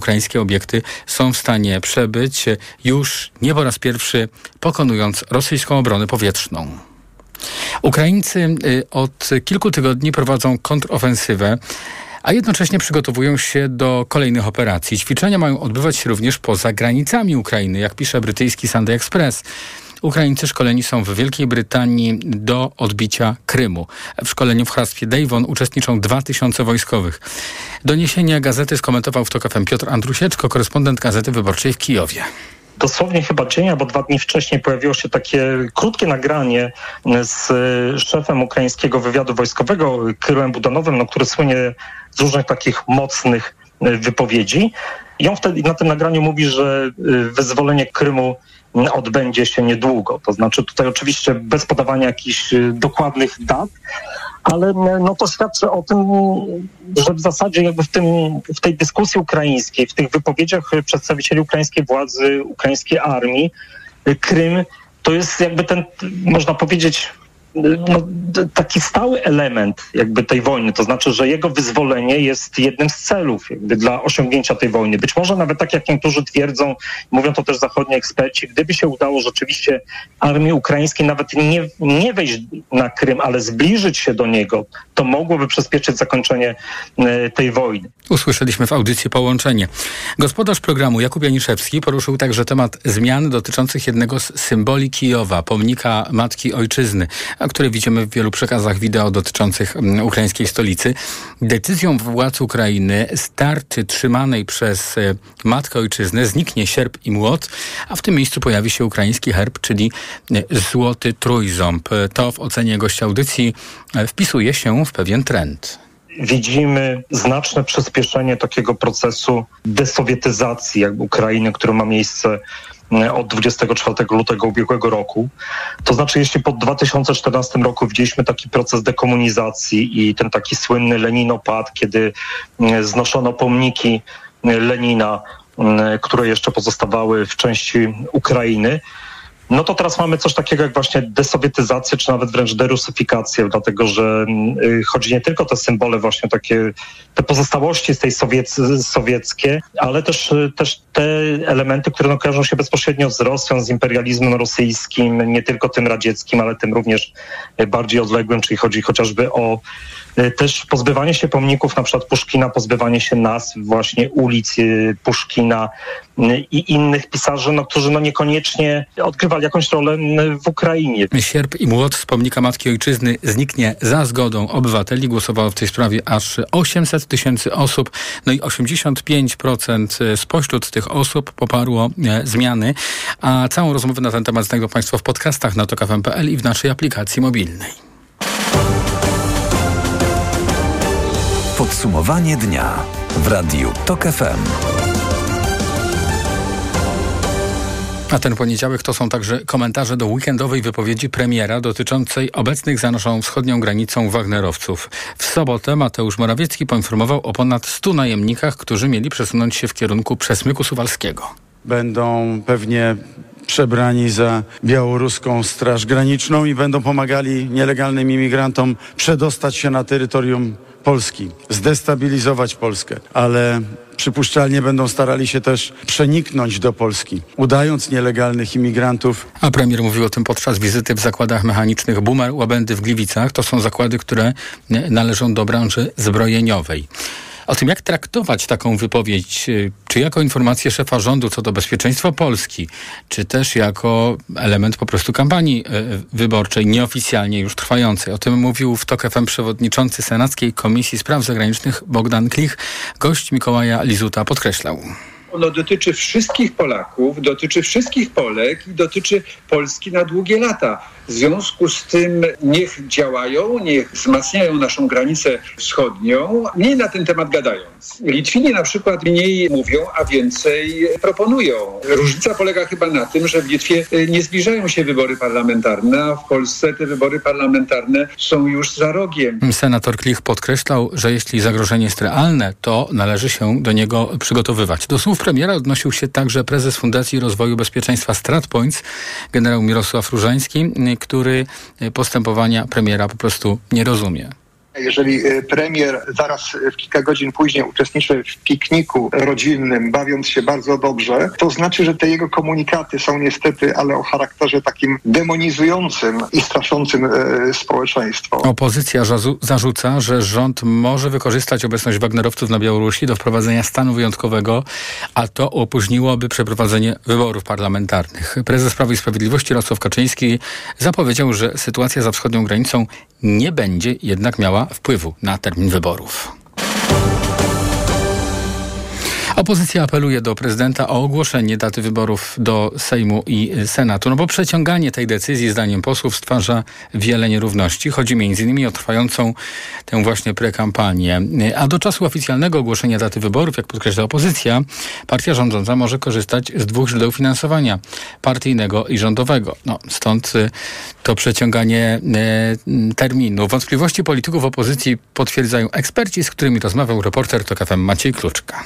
Ukraińskie obiekty są w stanie przebyć już nie po raz pierwszy, pokonując rosyjską obronę powietrzną. Ukraińcy od kilku tygodni prowadzą kontrofensywę, a jednocześnie przygotowują się do kolejnych operacji. Ćwiczenia mają odbywać się również poza granicami Ukrainy, jak pisze brytyjski Sunday Express. Ukraińcy szkoleni są w Wielkiej Brytanii do odbicia Krymu. W szkoleniu w hrabstwie Devon uczestniczą 2000 wojskowych. Doniesienie gazety skomentował w Tokafem Piotr Andrusieczko, korespondent Gazety Wyborczej w Kijowie. Dosłownie chyba dzień albo 2 dni wcześniej pojawiło się takie krótkie nagranie z szefem ukraińskiego wywiadu wojskowego, Krylem Budanowym, który słynie z różnych takich mocnych wypowiedzi. I on wtedy na tym nagraniu mówi, że wyzwolenie Krymu odbędzie się niedługo. To znaczy tutaj oczywiście bez podawania jakichś dokładnych dat, ale to świadczy o tym, że w zasadzie w tej dyskusji ukraińskiej, w tych wypowiedziach przedstawicieli ukraińskiej władzy, ukraińskiej armii, Krym to jest ten, można powiedzieć, taki stały element tej wojny, to znaczy, że jego wyzwolenie jest jednym z celów dla osiągnięcia tej wojny. Być może nawet tak jak niektórzy twierdzą, mówią to też zachodni eksperci, gdyby się udało rzeczywiście armii ukraińskiej nawet nie wejść na Krym, ale zbliżyć się do niego, to mogłoby przyspieszyć zakończenie tej wojny. Usłyszeliśmy w audycji połączenie. Gospodarz programu Jakub Janiszewski poruszył także temat zmian dotyczących jednego z symboli Kijowa, pomnika Matki Ojczyzny, które widzimy w wielu przekazach wideo dotyczących ukraińskiej stolicy. Decyzją władz Ukrainy z tarczy trzymanej przez Matkę Ojczyzny zniknie sierp i młot, a w tym miejscu pojawi się ukraiński herb, czyli złoty trójząb. To w ocenie gościa audycji wpisuje się w pewien trend. Widzimy znaczne przyspieszenie takiego procesu desowietyzacji Ukrainy, który ma miejsce od 24 lutego ubiegłego roku. To znaczy, jeśli po 2014 roku widzieliśmy taki proces dekomunizacji i ten taki słynny Leninopad, kiedy znoszono pomniki Lenina, które jeszcze pozostawały w części Ukrainy, to teraz mamy coś takiego jak właśnie desowietyzację, czy nawet wręcz derusyfikację, dlatego że chodzi nie tylko o te symbole właśnie takie, te pozostałości z tej sowieckie, ale też te elementy, które kojarzą się bezpośrednio z Rosją, z imperializmem rosyjskim, nie tylko tym radzieckim, ale tym również bardziej odległym, czyli chodzi chociażby o też pozbywanie się pomników, na przykład Puszkina, pozbywanie się nazw właśnie ulic Puszkina i innych pisarzy, którzy niekoniecznie odgrywali jakąś rolę w Ukrainie. Sierp i młot z pomnika Matki Ojczyzny zniknie za zgodą obywateli. Głosowało w tej sprawie aż 800 000 osób. I 85% spośród tych osób poparło zmiany. A całą rozmowę na ten temat znajdą Państwo w podcastach na tokafm.pl i w naszej aplikacji mobilnej. Podsumowanie dnia w Radiu TOK FM. A ten poniedziałek to są także komentarze do weekendowej wypowiedzi premiera dotyczącej obecnych za naszą wschodnią granicą wagnerowców. W sobotę Mateusz Morawiecki poinformował o ponad 100 najemnikach, którzy mieli przesunąć się w kierunku Przesmyku Suwalskiego. Będą pewnie przebrani za białoruską straż graniczną i będą pomagali nielegalnym imigrantom przedostać się na terytorium Polski, zdestabilizować Polskę, ale przypuszczalnie będą starali się też przeniknąć do Polski, udając nielegalnych imigrantów. A premier mówił o tym podczas wizyty w zakładach mechanicznych Bumar Łabędy w Gliwicach. To są zakłady, które należą do branży zbrojeniowej. O tym, jak traktować taką wypowiedź, czy jako informację szefa rządu co do bezpieczeństwa Polski, czy też jako element po prostu kampanii wyborczej, nieoficjalnie już trwającej. O tym mówił w TOK FM przewodniczący Senackiej Komisji Spraw Zagranicznych Bogdan Klich. Gość Mikołaja Lizuta podkreślał. Ono dotyczy wszystkich Polaków, dotyczy wszystkich Polek i dotyczy Polski na długie lata. W związku z tym niech działają, niech wzmacniają naszą granicę wschodnią, mniej na ten temat gadając. Litwini na przykład mniej mówią, a więcej proponują. Różnica polega chyba na tym, że w Litwie nie zbliżają się wybory parlamentarne, a w Polsce te wybory parlamentarne są już za rogiem. Senator Klich podkreślał, że jeśli zagrożenie jest realne, to należy się do niego przygotowywać. Do słów premiera odnosił się także prezes Fundacji Rozwoju Bezpieczeństwa StratPoints, generał Mirosław Różański, który postępowania premiera po prostu nie rozumie. jeżeli premier zaraz w kilka godzin później uczestniczy w pikniku rodzinnym, bawiąc się bardzo dobrze, to znaczy, że te jego komunikaty są niestety, ale o charakterze takim demonizującym i straszącym społeczeństwo. Opozycja zarzuca, że rząd może wykorzystać obecność wagnerowców na Białorusi do wprowadzenia stanu wyjątkowego, a to opóźniłoby przeprowadzenie wyborów parlamentarnych. Prezes Prawa i Sprawiedliwości Jarosław Kaczyński zapowiedział, że sytuacja za wschodnią granicą nie będzie jednak miała wpływu na termin wyborów. Opozycja apeluje do prezydenta o ogłoszenie daty wyborów do Sejmu i Senatu, no bo przeciąganie tej decyzji zdaniem posłów stwarza wiele nierówności. Chodzi m.in. o trwającą tę właśnie prekampanię. A do czasu oficjalnego ogłoszenia daty wyborów, jak podkreśla opozycja, partia rządząca może korzystać z dwóch źródeł finansowania, partyjnego i rządowego. No, stąd to przeciąganie terminu. Wątpliwości polityków opozycji potwierdzają eksperci, z którymi rozmawiał reporter Tokafem Maciej Kluczka.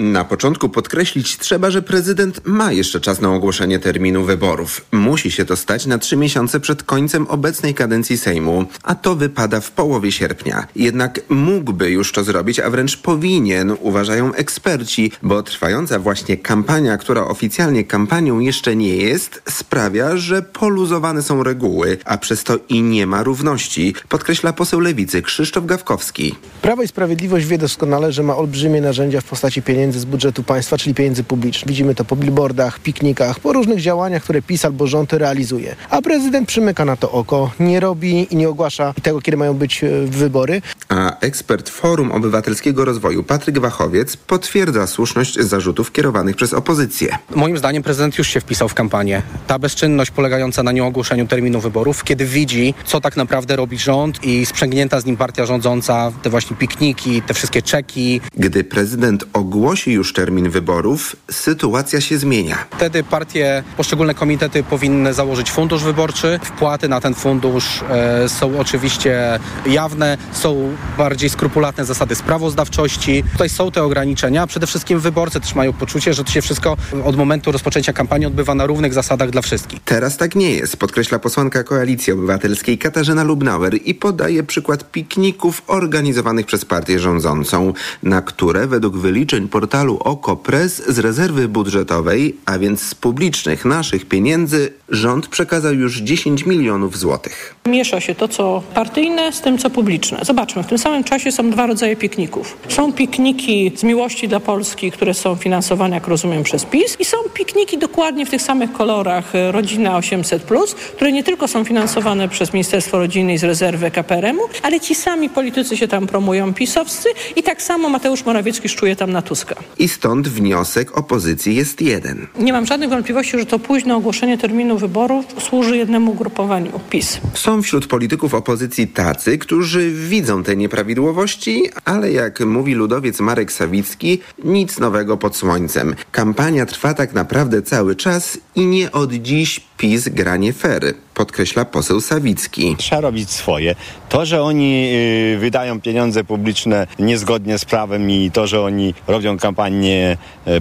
Na początku podkreślić trzeba, że prezydent ma jeszcze czas na ogłoszenie terminu wyborów. Musi się to stać na 3 miesiące przed końcem obecnej kadencji Sejmu, a to wypada w połowie sierpnia. Jednak mógłby już to zrobić, a wręcz powinien, uważają eksperci, bo trwająca właśnie kampania, która oficjalnie kampanią jeszcze nie jest, sprawia, że poluzowane są reguły, a przez to i nie ma równości, podkreśla poseł Lewicy Krzysztof Gawkowski. Prawo i Sprawiedliwość wie doskonale, że ma olbrzymie narzędzia w postaci pieniędzy z budżetu państwa, czyli pieniędzy publicznych. Widzimy to po billboardach, piknikach, po różnych działaniach, które PiS albo rząd realizuje. A prezydent przymyka na to oko, nie robi i nie ogłasza tego, kiedy mają być wybory. A ekspert Forum Obywatelskiego Rozwoju Patryk Wachowiec potwierdza słuszność zarzutów kierowanych przez opozycję. Moim zdaniem prezydent już się wpisał w kampanię. Ta bezczynność polegająca na nieogłoszeniu terminu wyborów, kiedy widzi, co tak naprawdę robi rząd i sprzęgnięta z nim partia rządząca, te właśnie pikniki, te wszystkie czeki. Gdy prezydent ogłosi już termin wyborów, sytuacja się zmienia. Wtedy partie, poszczególne komitety powinny założyć fundusz wyborczy. Wpłaty na ten fundusz są oczywiście jawne, są bardziej skrupulatne zasady sprawozdawczości. Tutaj są te ograniczenia. Przede wszystkim wyborcy też mają poczucie, że to się wszystko od momentu rozpoczęcia kampanii odbywa na równych zasadach dla wszystkich. Teraz tak nie jest, podkreśla posłanka Koalicji Obywatelskiej Katarzyna Lubnauer i podaje przykład pikników organizowanych przez partię rządzącą, na które według wyliczeń portalu OKO.press z rezerwy budżetowej, a więc z publicznych naszych pieniędzy, rząd przekazał już 10 milionów złotych. Miesza się to, co partyjne, z tym, co publiczne. Zobaczmy, w tym samym czasie są dwa rodzaje pikników. Są pikniki z miłości dla Polski, które są finansowane, jak rozumiem, przez PiS i są pikniki dokładnie w tych samych kolorach Rodzina 800+, które nie tylko są finansowane przez Ministerstwo Rodziny i z rezerwy KPRM-u, ale ci sami politycy się tam promują, pisowscy, i tak samo Mateusz Morawiecki szczuje tam na Tuska. I stąd wniosek opozycji jest jeden. Nie mam żadnych wątpliwości, że to późne ogłoszenie terminu wyborów służy jednemu ugrupowaniu, PiS. Są wśród polityków opozycji tacy, którzy widzą te nieprawidłowości, ale jak mówi ludowiec Marek Sawicki, nic nowego pod słońcem. Kampania trwa tak naprawdę cały czas i nie od dziś PiS gra nie fair, podkreśla poseł Sawicki. Trzeba robić swoje. To, że oni wydają pieniądze publiczne niezgodnie z prawem i to, że oni robią kampanię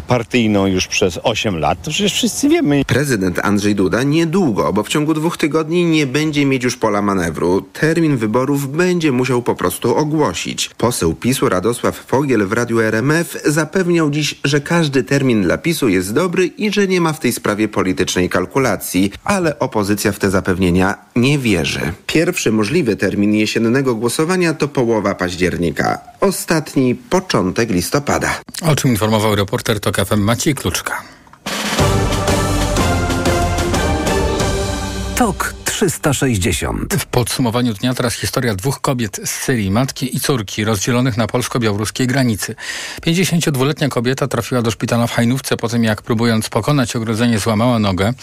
partyjną już przez 8 lat, to przecież wszyscy wiemy. Prezydent Andrzej Duda niedługo, bo w ciągu 2 tygodni nie będzie mieć już pola manewru. Termin wyborów będzie musiał po prostu ogłosić. Poseł PiS-u Radosław Fogiel w Radiu RMF zapewniał dziś, że każdy termin dla PiS-u jest dobry i że nie ma w tej sprawie politycznej kalkulacji, ale opozycja w te zapewnienia nie wierzy. Pierwszy możliwy termin jesiennego głosowania to połowa października. Ostatni początek listopada. O czym informował reporter TOK FM Maciej Kluczka. TOK 360. W podsumowaniu dnia teraz historia 2 kobiet z Syrii, matki i córki, rozdzielonych na polsko-białoruskiej granicy. 52-letnia kobieta trafiła do szpitala w Hajnówce po tym, jak próbując pokonać ogrodzenie złamała nogę.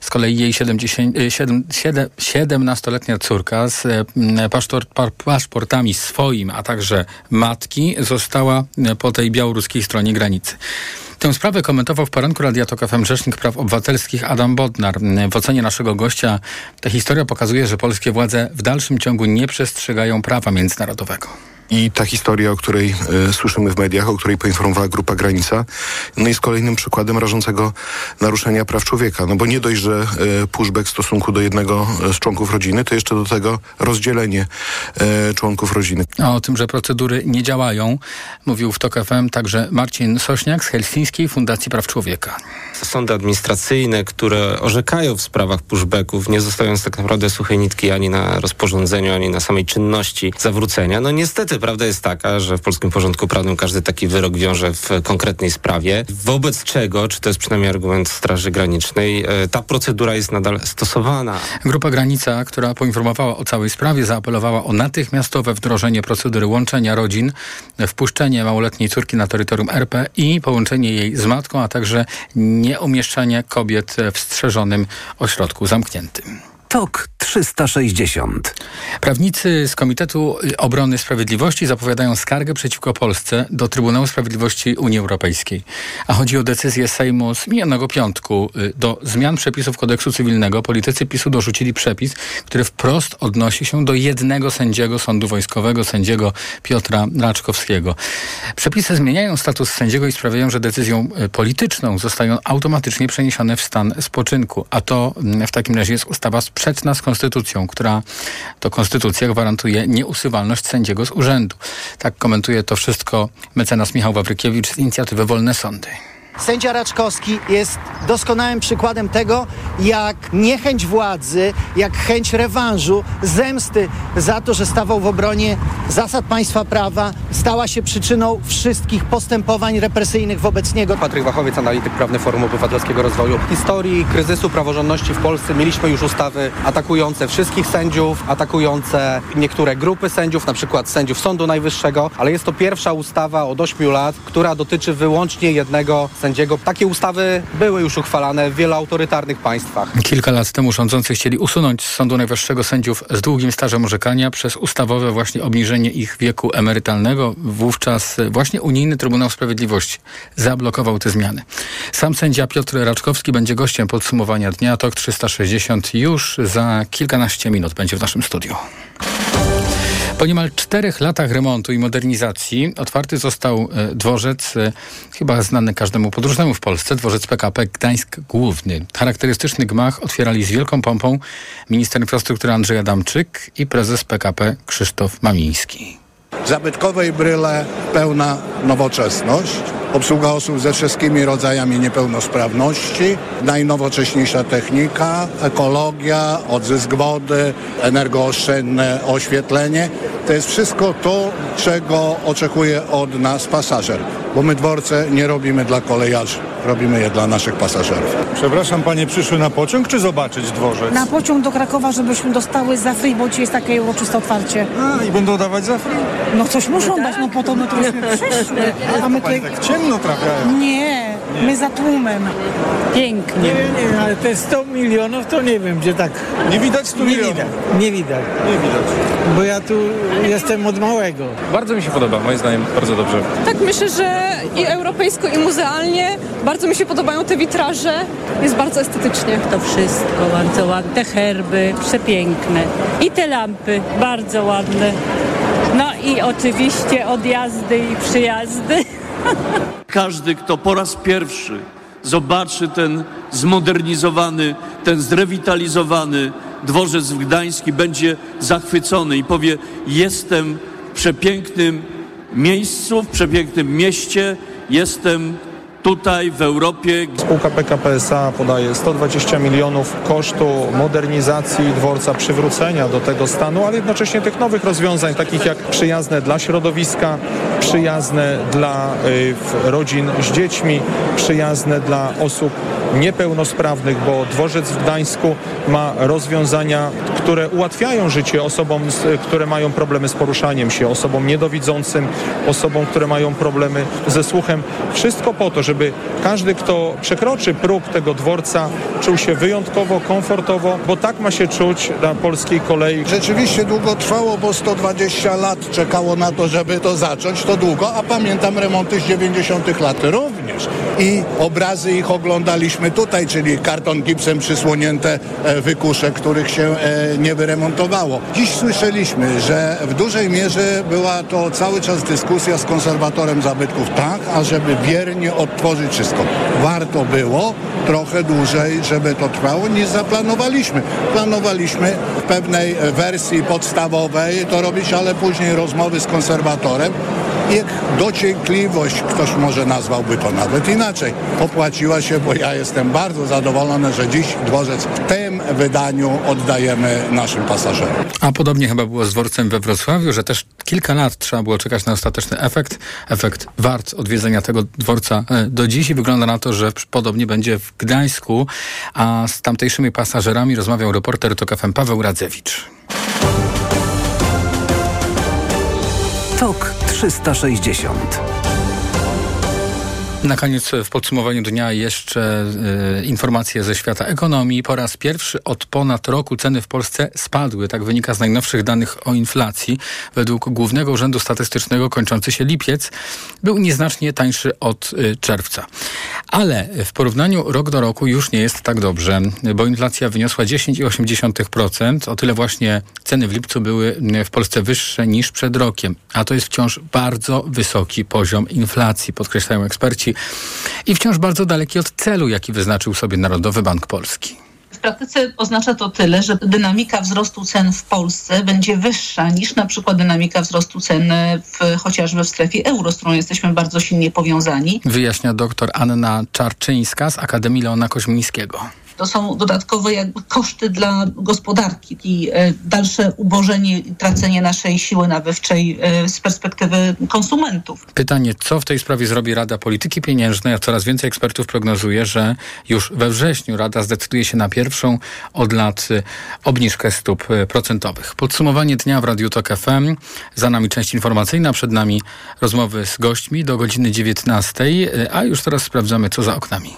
Z kolei jej 17-letnia córka z paszportami swoim, a także matki, została po tej białoruskiej stronie granicy. Tę sprawę komentował w poranku Radia Tok FM rzecznik praw obywatelskich Adam Bodnar. W ocenie naszego gościa ta historia pokazuje, że polskie władze w dalszym ciągu nie przestrzegają prawa międzynarodowego. I ta historia, o której słyszymy w mediach, o której poinformowała Grupa Granica, no jest kolejnym przykładem rażącego naruszenia praw człowieka. No bo nie dość, że pushback w stosunku do jednego z członków rodziny, to jeszcze do tego rozdzielenie członków rodziny. O tym, że procedury nie działają, mówił w Tokafem także Marcin Sośniak z Helsińskiej Fundacji Praw Człowieka. Sądy administracyjne, które orzekają w sprawach pushbacków, nie zostawiając tak naprawdę suchej nitki ani na rozporządzeniu, ani na samej czynności zawrócenia, no niestety prawda jest taka, że w polskim porządku prawnym każdy taki wyrok wiąże w konkretnej sprawie, wobec czego, czy to jest przynajmniej argument Straży Granicznej, ta procedura jest nadal stosowana. Grupa Granica, która poinformowała o całej sprawie, zaapelowała o natychmiastowe wdrożenie procedury łączenia rodzin, wpuszczenie małoletniej córki na terytorium RP i połączenie jej z matką, a także nieumieszczanie kobiet w strzeżonym ośrodku zamkniętym. TOK 360. Prawnicy z Komitetu Obrony Sprawiedliwości zapowiadają skargę przeciwko Polsce do Trybunału Sprawiedliwości Unii Europejskiej. A chodzi o decyzję Sejmu z minionego piątku. Do zmian przepisów kodeksu cywilnego politycy PiS-u dorzucili przepis, który wprost odnosi się do jednego sędziego sądu wojskowego, sędziego Piotra Raczkowskiego. Przepisy zmieniają status sędziego i sprawiają, że decyzją polityczną zostają automatycznie przeniesione w stan spoczynku. A to w takim razie jest ustawa sprzeczna z konstytucją, która to konstytucja gwarantuje nieusuwalność sędziego z urzędu. Tak komentuje to wszystko mecenas Michał Wawrykiewicz z inicjatywy Wolne Sądy. Sędzia Raczkowski jest doskonałym przykładem tego, jak niechęć władzy, jak chęć rewanżu, zemsty za to, że stawał w obronie zasad państwa prawa, stała się przyczyną wszystkich postępowań represyjnych wobec niego. Patryk Wachowiec, analityk prawny Forum Obywatelskiego Rozwoju. W historii kryzysu praworządności w Polsce mieliśmy już ustawy atakujące wszystkich sędziów, atakujące niektóre grupy sędziów, na przykład sędziów Sądu Najwyższego, ale jest to pierwsza ustawa od 8 lat, która dotyczy wyłącznie jednego sędziego. Takie ustawy były już uchwalane w wielu autorytarnych państwach. Kilka lat temu rządzący chcieli usunąć z Sądu Najwyższego sędziów z długim stażem orzekania przez ustawowe właśnie obniżenie ich wieku emerytalnego. Wówczas właśnie Unijny Trybunał Sprawiedliwości zablokował te zmiany. Sam sędzia Piotr Raczkowski będzie gościem podsumowania dnia. TOK 360 już za kilkanaście minut będzie w naszym studiu. Po niemal 4 latach remontu i modernizacji otwarty został dworzec, chyba znany każdemu podróżnemu w Polsce, dworzec PKP Gdańsk Główny. Charakterystyczny gmach otwierali z wielką pompą minister infrastruktury Andrzej Adamczyk i prezes PKP Krzysztof Mamiński. W zabytkowej bryle pełna nowoczesność, obsługa osób ze wszystkimi rodzajami niepełnosprawności, najnowocześniejsza technika, ekologia, odzysk wody, energooszczędne oświetlenie. To jest wszystko to, czego oczekuje od nas pasażer, bo my dworce nie robimy dla kolejarzy, robimy je dla naszych pasażerów. Przepraszam, panie przyszły na pociąg czy zobaczyć dworzec? Na pociąg do Krakowa, żebyśmy dostały za free, bo dzisiaj jest takie uroczyste otwarcie. I będą dawać za free? No coś muszą dać, no po to my tu przyszły. A my tutaj... tak ciemno trafiają. Nie, my za tłumem. Pięknie. Nie, ale te 100 milionów to nie wiem, gdzie tak... Nie widać 100 milionów? Nie widać. Bo ja tu jestem od małego. Bardzo mi się podoba, moim zdaniem bardzo dobrze. Tak, myślę, że i europejsko, i muzealnie. Bardzo mi się podobają te witraże. Jest bardzo estetycznie. To wszystko bardzo ładne. Te herby przepiękne. I te lampy bardzo ładne. No i oczywiście odjazdy i przyjazdy. Każdy, kto po raz pierwszy zobaczy ten zmodernizowany, ten zrewitalizowany dworzec w Gdańsku, będzie zachwycony i powie: jestem w przepięknym miejscu, w przepięknym mieście, jestem tutaj w Europie. Spółka PKP S.A. podaje 120 milionów kosztu modernizacji dworca, przywrócenia do tego stanu, ale jednocześnie tych nowych rozwiązań, takich jak przyjazne dla środowiska, przyjazne dla rodzin z dziećmi, przyjazne dla osób niepełnosprawnych, bo dworzec w Gdańsku ma rozwiązania, które ułatwiają życie osobom, które mają problemy z poruszaniem się, osobom niedowidzącym, osobom, które mają problemy ze słuchem. Wszystko po to, żeby każdy, kto przekroczy próg tego dworca, czuł się wyjątkowo, komfortowo, bo tak ma się czuć na polskiej kolei. Rzeczywiście długo trwało, bo 120 lat czekało na to, żeby to zacząć. To długo, a pamiętam remonty z 90. lat również. I obrazy ich oglądaliśmy mieliśmy tutaj, czyli karton gipsem przysłonięte wykusze, których się nie wyremontowało. Dziś słyszeliśmy, że w dużej mierze była to cały czas dyskusja z konserwatorem zabytków, tak, ażeby wiernie odtworzyć wszystko. Warto było trochę dłużej, żeby to trwało, niż zaplanowaliśmy. Planowaliśmy w pewnej wersji podstawowej to robić, ale później rozmowy z konserwatorem. Jak dociekliwość, ktoś może nazwałby to nawet inaczej, opłaciła się, bo ja jestem bardzo zadowolony, że dziś dworzec w tym wydaniu oddajemy naszym pasażerom. A podobnie chyba było z dworcem we Wrocławiu, że też kilka lat trzeba było czekać na ostateczny efekt. Efekt wart odwiedzenia tego dworca do dziś i wygląda na to, że podobnie będzie w Gdańsku, a z tamtejszymi pasażerami rozmawiał reporter Tokafem Paweł Radzewicz. Tok 360. Na koniec w podsumowaniu dnia jeszcze informacje ze świata ekonomii. Po raz pierwszy od ponad roku ceny w Polsce spadły. Tak wynika z najnowszych danych o inflacji. Według Głównego Urzędu Statystycznego kończący się lipiec był nieznacznie tańszy od czerwca. Ale w porównaniu rok do roku już nie jest tak dobrze, bo inflacja wyniosła 10,8%. O tyle właśnie ceny w lipcu były w Polsce wyższe niż przed rokiem. A to jest wciąż bardzo wysoki poziom inflacji, podkreślają eksperci. I wciąż bardzo daleki od celu, jaki wyznaczył sobie Narodowy Bank Polski. W praktyce oznacza to tyle, że dynamika wzrostu cen w Polsce będzie wyższa niż na przykład dynamika wzrostu cen chociażby w strefie euro, z którą jesteśmy bardzo silnie powiązani. Wyjaśnia doktor Anna Czarczyńska z Akademii Leona Koźmińskiego. To są dodatkowe jakby koszty dla gospodarki i dalsze ubożenie i tracenie naszej siły nabywczej z perspektywy konsumentów. Pytanie, co w tej sprawie zrobi Rada Polityki Pieniężnej, a coraz więcej ekspertów prognozuje, że już we wrześniu Rada zdecyduje się na pierwszą od lat obniżkę stóp procentowych. Podsumowanie dnia w Radiu Tok FM. Za nami część informacyjna, przed nami rozmowy z gośćmi do godziny 19, a już teraz sprawdzamy, co za oknami.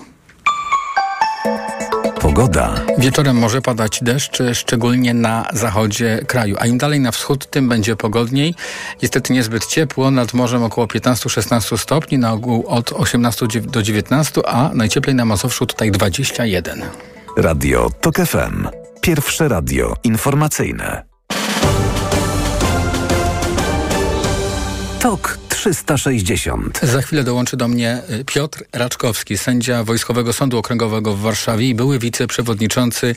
Pogoda. Wieczorem może padać deszcz, szczególnie na zachodzie kraju, a im dalej na wschód, tym będzie pogodniej. Niestety niezbyt ciepło, nad morzem około 15-16 stopni, na ogół od 18 do 19, a najcieplej na Mazowszu tutaj 21. Radio Tok FM. Pierwsze radio informacyjne. Tok 360. Za chwilę dołączy do mnie Piotr Raczkowski, sędzia Wojskowego Sądu Okręgowego w Warszawie i były wiceprzewodniczący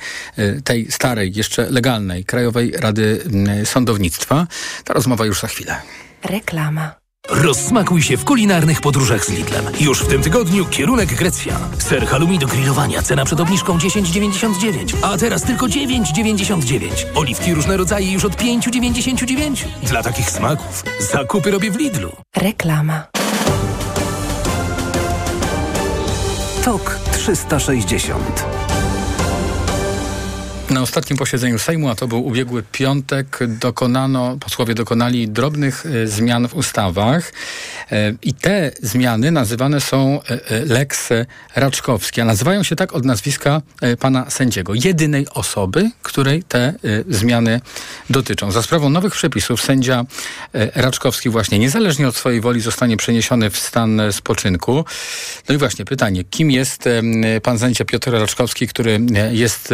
tej starej, jeszcze legalnej Krajowej Rady Sądownictwa. Ta rozmowa już za chwilę. Reklama. Rozsmakuj się w kulinarnych podróżach z Lidlem. Już w tym tygodniu kierunek Grecja. Ser halloumi do grillowania, cena przed obniżką 10,99, a teraz tylko 9,99. Oliwki różne rodzaje już od 5,99. Dla takich smaków zakupy robię w Lidlu. Reklama. Tok 360. Na ostatnim posiedzeniu Sejmu, a to był ubiegły piątek, posłowie dokonali drobnych zmian w ustawach i te zmiany nazywane są Lex Raczkowski, a nazywają się tak od nazwiska pana sędziego, jedynej osoby, której te zmiany dotyczą. Za sprawą nowych przepisów sędzia Raczkowski właśnie niezależnie od swojej woli zostanie przeniesiony w stan spoczynku. No i właśnie pytanie, kim jest pan sędzia Piotr Raczkowski, który jest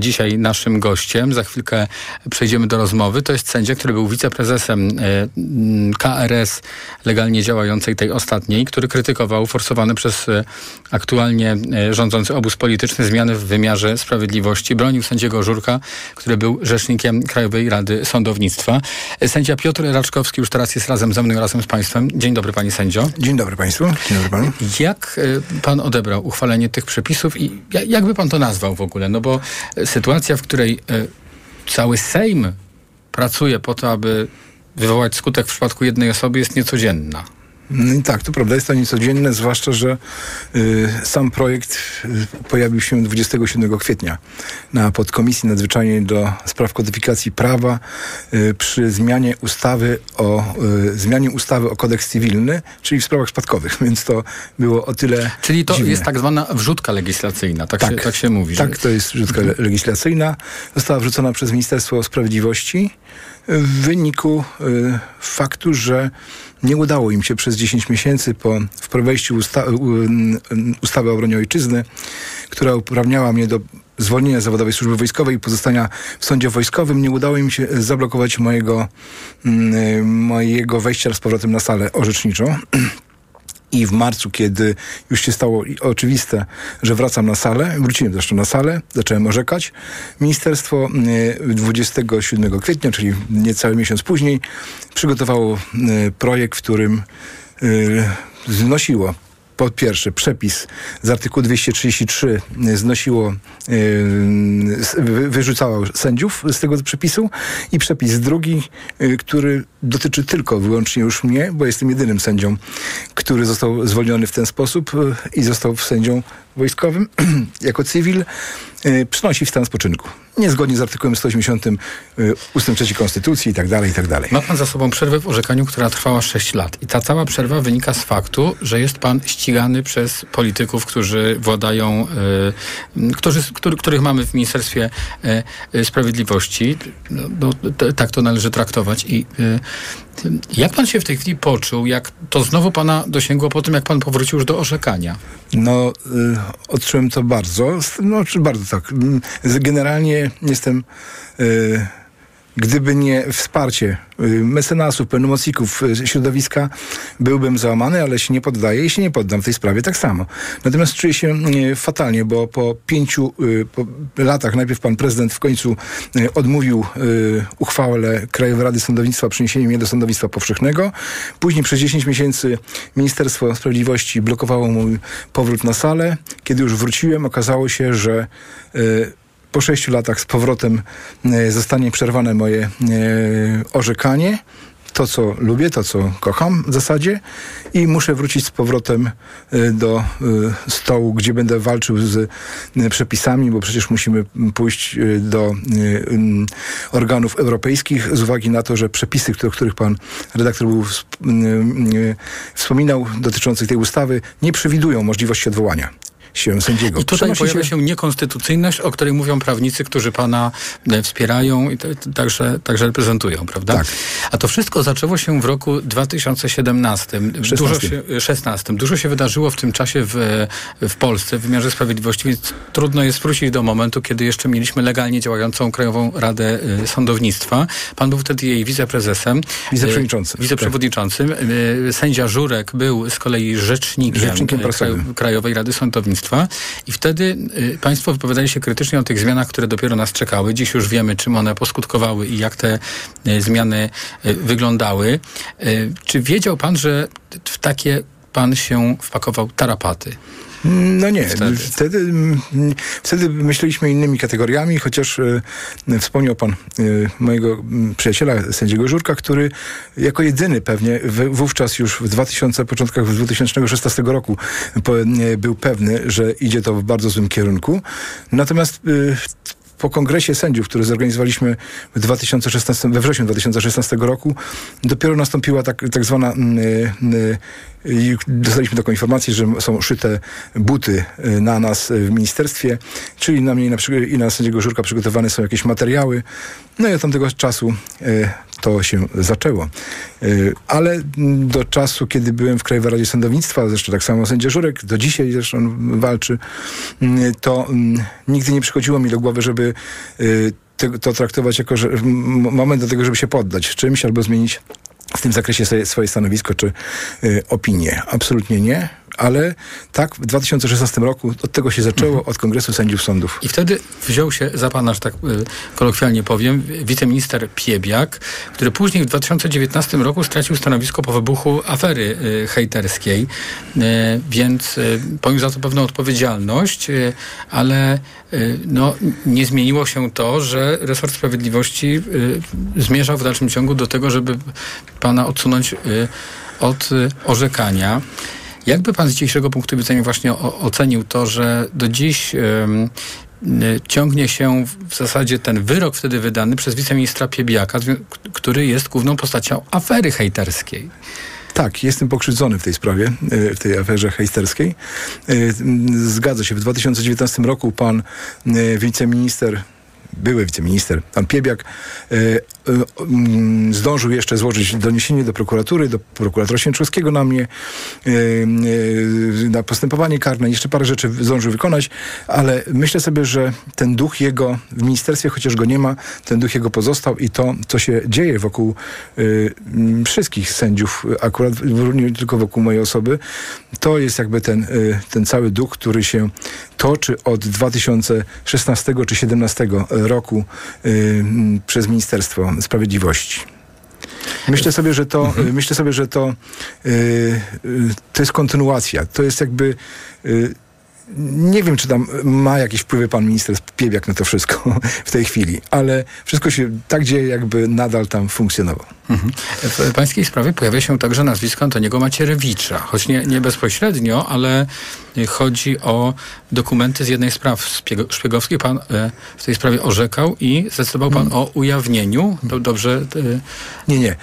dzisiaj naszym gościem. Za chwilkę przejdziemy do rozmowy. To jest sędzia, który był wiceprezesem KRS legalnie działającej, tej ostatniej, który krytykował forsowane przez aktualnie rządzący obóz polityczny zmiany w wymiarze sprawiedliwości. Bronił sędziego Żurka, który był rzecznikiem Krajowej Rady Sądownictwa. Sędzia Piotr Raczkowski już teraz jest razem ze mną, razem z państwem. Dzień dobry, panie sędzio. Dzień dobry państwu. Dzień dobry panu. Jak pan odebrał uchwalenie tych przepisów i jak by pan to nazwał w ogóle? No bo sytuacja, w której cały Sejm pracuje po to, aby wywołać skutek w przypadku jednej osoby, jest niecodzienna. No i tak, to prawda, jest to niecodzienne, zwłaszcza, że sam projekt pojawił się 27 kwietnia na podkomisji nadzwyczajnej do spraw kodyfikacji prawa przy zmianie ustawy o kodeks cywilny, czyli w sprawach spadkowych, więc to było o tyle Czyli to dziwne. Jest tak zwana wrzutka legislacyjna, tak się mówi. Tak, to jest wrzutka legislacyjna. Została wrzucona przez Ministerstwo Sprawiedliwości w wyniku faktu, że nie udało im się przez 10 miesięcy po wejściu ustawy o obronie ojczyzny, która uprawniała mnie do zwolnienia zawodowej służby wojskowej i pozostania w sądzie wojskowym. Nie udało im się zablokować mojego wejścia z powrotem na salę orzeczniczą. I w marcu, kiedy już się stało oczywiste, że wracam na salę, wróciłem zresztą na salę, zacząłem orzekać. Ministerstwo 27 kwietnia, czyli niecały miesiąc później, przygotowało projekt, w którym znosiło po pierwsze przepis z artykułu 233, wyrzucało sędziów z tego przepisu, i przepis drugi, który dotyczy tylko wyłącznie już mnie, bo jestem jedynym sędzią, który został zwolniony w ten sposób i został sędzią wojskowym jako cywil, przynosi w stan spoczynku. Niezgodnie z artykułem 180 ust. 3 Konstytucji i tak dalej. Ma pan za sobą przerwę w orzekaniu, która trwała 6 lat. I ta cała przerwa wynika z faktu, że jest pan ścigany przez polityków, którzy władają, których mamy w Ministerstwie Sprawiedliwości. Tak to należy traktować. I jak pan się w tej chwili poczuł, jak to znowu pana dosięgło po tym, jak pan powrócił już do orzekania? No, odczułem to bardzo. Bardzo tak. Generalnie jestem... Gdyby nie wsparcie mecenasów, pełnomocników środowiska, byłbym załamany, ale się nie poddaję i się nie poddam w tej sprawie tak samo. Natomiast czuję się fatalnie, bo po 5 latach najpierw pan prezydent w końcu odmówił uchwałę Krajowej Rady Sądownictwa, przeniesieniu mnie do sądownictwa powszechnego. Później przez 10 miesięcy Ministerstwo Sprawiedliwości blokowało mój powrót na salę. Kiedy już wróciłem, okazało się, że po 6 latach z powrotem zostanie przerwane moje orzekanie, to co lubię, to co kocham w zasadzie, i muszę wrócić z powrotem do stołu, gdzie będę walczył z przepisami, bo przecież musimy pójść do organów europejskich z uwagi na to, że przepisy, o których pan redaktor wspominał, dotyczących tej ustawy, nie przewidują możliwości odwołania się sędziego. I tutaj pojawia się niekonstytucyjność, o której mówią prawnicy, którzy pana wspierają i także reprezentują, prawda? Tak. A to wszystko zaczęło się w roku 2017. 16. Dużo się wydarzyło w tym czasie w Polsce, w wymiarze sprawiedliwości, więc trudno jest wrócić do momentu, kiedy jeszcze mieliśmy legalnie działającą Krajową Radę Sądownictwa. Pan był wtedy jej wiceprezesem. Wiceprzewodniczącym. Tak. Sędzia Żurek był z kolei rzecznikiem Krajowej Rady Sądownictwa. I wtedy państwo wypowiadali się krytycznie o tych zmianach, które dopiero nas czekały. Dziś już wiemy, czym one poskutkowały i jak te zmiany wyglądały. Czy wiedział pan, że w takie pan się wpakował tarapaty? No nie, wtedy myśleliśmy innymi kategoriami, chociaż wspomniał pan mojego przyjaciela, sędziego Żurka, który jako jedyny pewnie wówczas już w początkach 2016 roku był pewny, że idzie to w bardzo złym kierunku. Natomiast po kongresie sędziów, który zorganizowaliśmy we wrześniu 2016 roku, dopiero nastąpiła tak zwana... Dostaliśmy taką informację, że są szyte buty na nas w ministerstwie, czyli na mnie i na sędziego Żurka przygotowane są jakieś materiały. No i od tamtego czasu to się zaczęło. Ale do czasu, kiedy byłem w Krajowej Radzie Sądownictwa, zresztą tak samo sędzia Żurek, do dzisiaj zresztą walczy, to nigdy nie przychodziło mi do głowy, żeby to traktować jako moment do tego, żeby się poddać czymś albo zmienić w tym zakresie swoje stanowisko czy opinię. Absolutnie nie, ale tak w 2016 roku od tego się zaczęło, od Kongresu Sędziów Sądów. I wtedy wziął się za pana, że tak kolokwialnie powiem, wiceminister Piebiak, który później w 2019 roku stracił stanowisko po wybuchu afery hejterskiej, więc poniósł za to pewną odpowiedzialność, ale nie zmieniło się to, że resort sprawiedliwości zmierzał w dalszym ciągu do tego, żeby pana odsunąć od orzekania. Jakby pan z dzisiejszego punktu widzenia właśnie ocenił to, że do dziś ciągnie się w zasadzie ten wyrok wtedy wydany przez wiceministra Piebiaka, który jest główną postacią afery hejterskiej? Tak, jestem pokrzywdzony w tej sprawie, w tej aferze hejsterskiej. Zgadza się, w 2019 roku pan wiceminister były wiceminister pan Piebiak zdążył jeszcze złożyć doniesienie do prokuratury, do prokuratora Sienczkowskiego na mnie, na postępowanie karne. Jeszcze parę rzeczy zdążył wykonać, ale myślę sobie, że ten duch jego w ministerstwie, chociaż go nie ma, ten duch jego pozostał i to, co się dzieje wokół wszystkich sędziów, akurat nie tylko wokół mojej osoby, to jest jakby ten cały duch, który się toczy od 2016 czy 2017 roku przez Ministerstwo Sprawiedliwości. Myślę sobie, że to jest kontynuacja. To jest jakby... Nie wiem, czy tam ma jakieś wpływy pan minister Piebiak na to wszystko w tej chwili, ale wszystko się tak dzieje, jakby nadal tam funkcjonował. Mhm. W pańskiej sprawie pojawia się także nazwisko Antoniego Macierewicza, choć nie bezpośrednio, ale chodzi o dokumenty z jednej z spraw szpiegowskich. Pan w tej sprawie orzekał i zdecydował pan o ujawnieniu. Dobrze? Nie.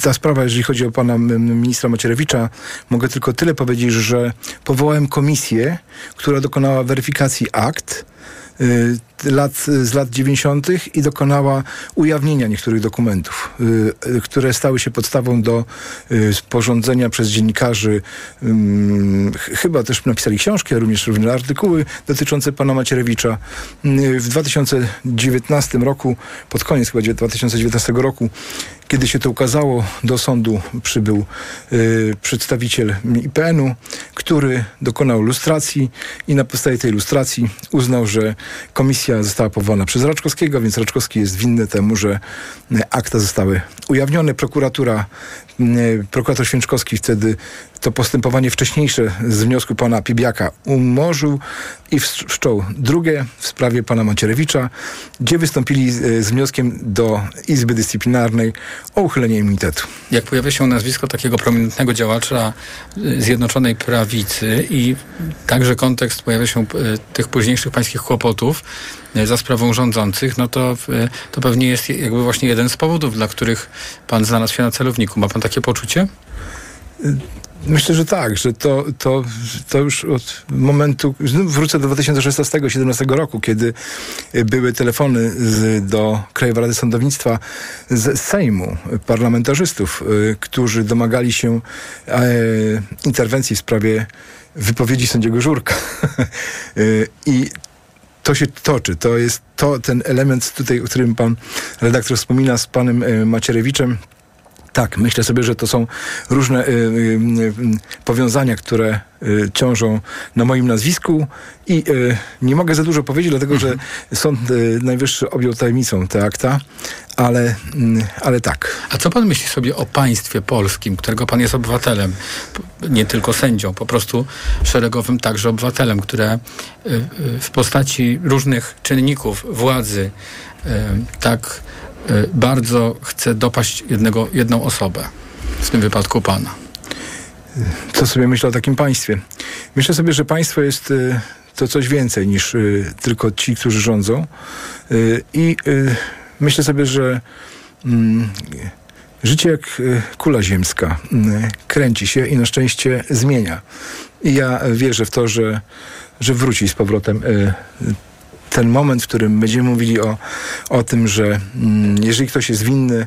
Ta sprawa, jeżeli chodzi o pana ministra Macierewicza, mogę tylko tyle powiedzieć, że powołałem komisję, która dokonała weryfikacji akt z lat 90. i dokonała ujawnienia niektórych dokumentów, które stały się podstawą do sporządzenia przez dziennikarzy, chyba też napisali książki, a również artykuły dotyczące pana Macierewicza. W 2019 roku, pod koniec chyba 2019 roku, kiedy się to ukazało, do sądu przybył przedstawiciel IPN-u, który dokonał lustracji i na podstawie tej lustracji uznał, że komisja została powołana przez Raczkowskiego, więc Raczkowski jest winny temu, że akta zostały ujawnione. Prokurator Święczkowski wtedy to postępowanie wcześniejsze z wniosku pana Piebiaka umorzył i wszczął drugie w sprawie pana Macierewicza, gdzie wystąpili z wnioskiem do Izby Dyscyplinarnej o uchylenie immunitetu. Jak pojawia się nazwisko takiego prominentnego działacza Zjednoczonej Prawicy i także kontekst pojawia się tych późniejszych pańskich kłopotów za sprawą rządzących, no to pewnie jest jakby właśnie jeden z powodów, dla których pan znalazł się na celowniku. Ma pan takie poczucie? Myślę, że tak, że to już od momentu, wrócę do 2016-2017 roku, kiedy były telefony do Krajowej Rady Sądownictwa z Sejmu, parlamentarzystów, którzy domagali się interwencji w sprawie wypowiedzi sędziego Żurka. I to się toczy, to jest ten element tutaj, o którym pan redaktor wspomina z panem Macierewiczem. Tak, myślę sobie, że to są różne powiązania, które ciążą na moim nazwisku i nie mogę za dużo powiedzieć, dlatego że Sąd Najwyższy objął tajemnicą te akta, ale tak. A co pan myśli sobie o państwie polskim, którego pan jest obywatelem, nie tylko sędzią, po prostu szeregowym także obywatelem, które w postaci różnych czynników władzy tak bardzo chce dopaść jedną osobę, w tym wypadku pana. Co sobie myślę o takim państwie? Myślę sobie, że państwo jest to coś więcej niż tylko ci, którzy rządzą. I myślę sobie, że życie jak kula ziemska kręci się i na szczęście zmienia. I ja wierzę w to, że wróci z powrotem ten moment, w którym będziemy mówili o tym, że jeżeli ktoś jest winny,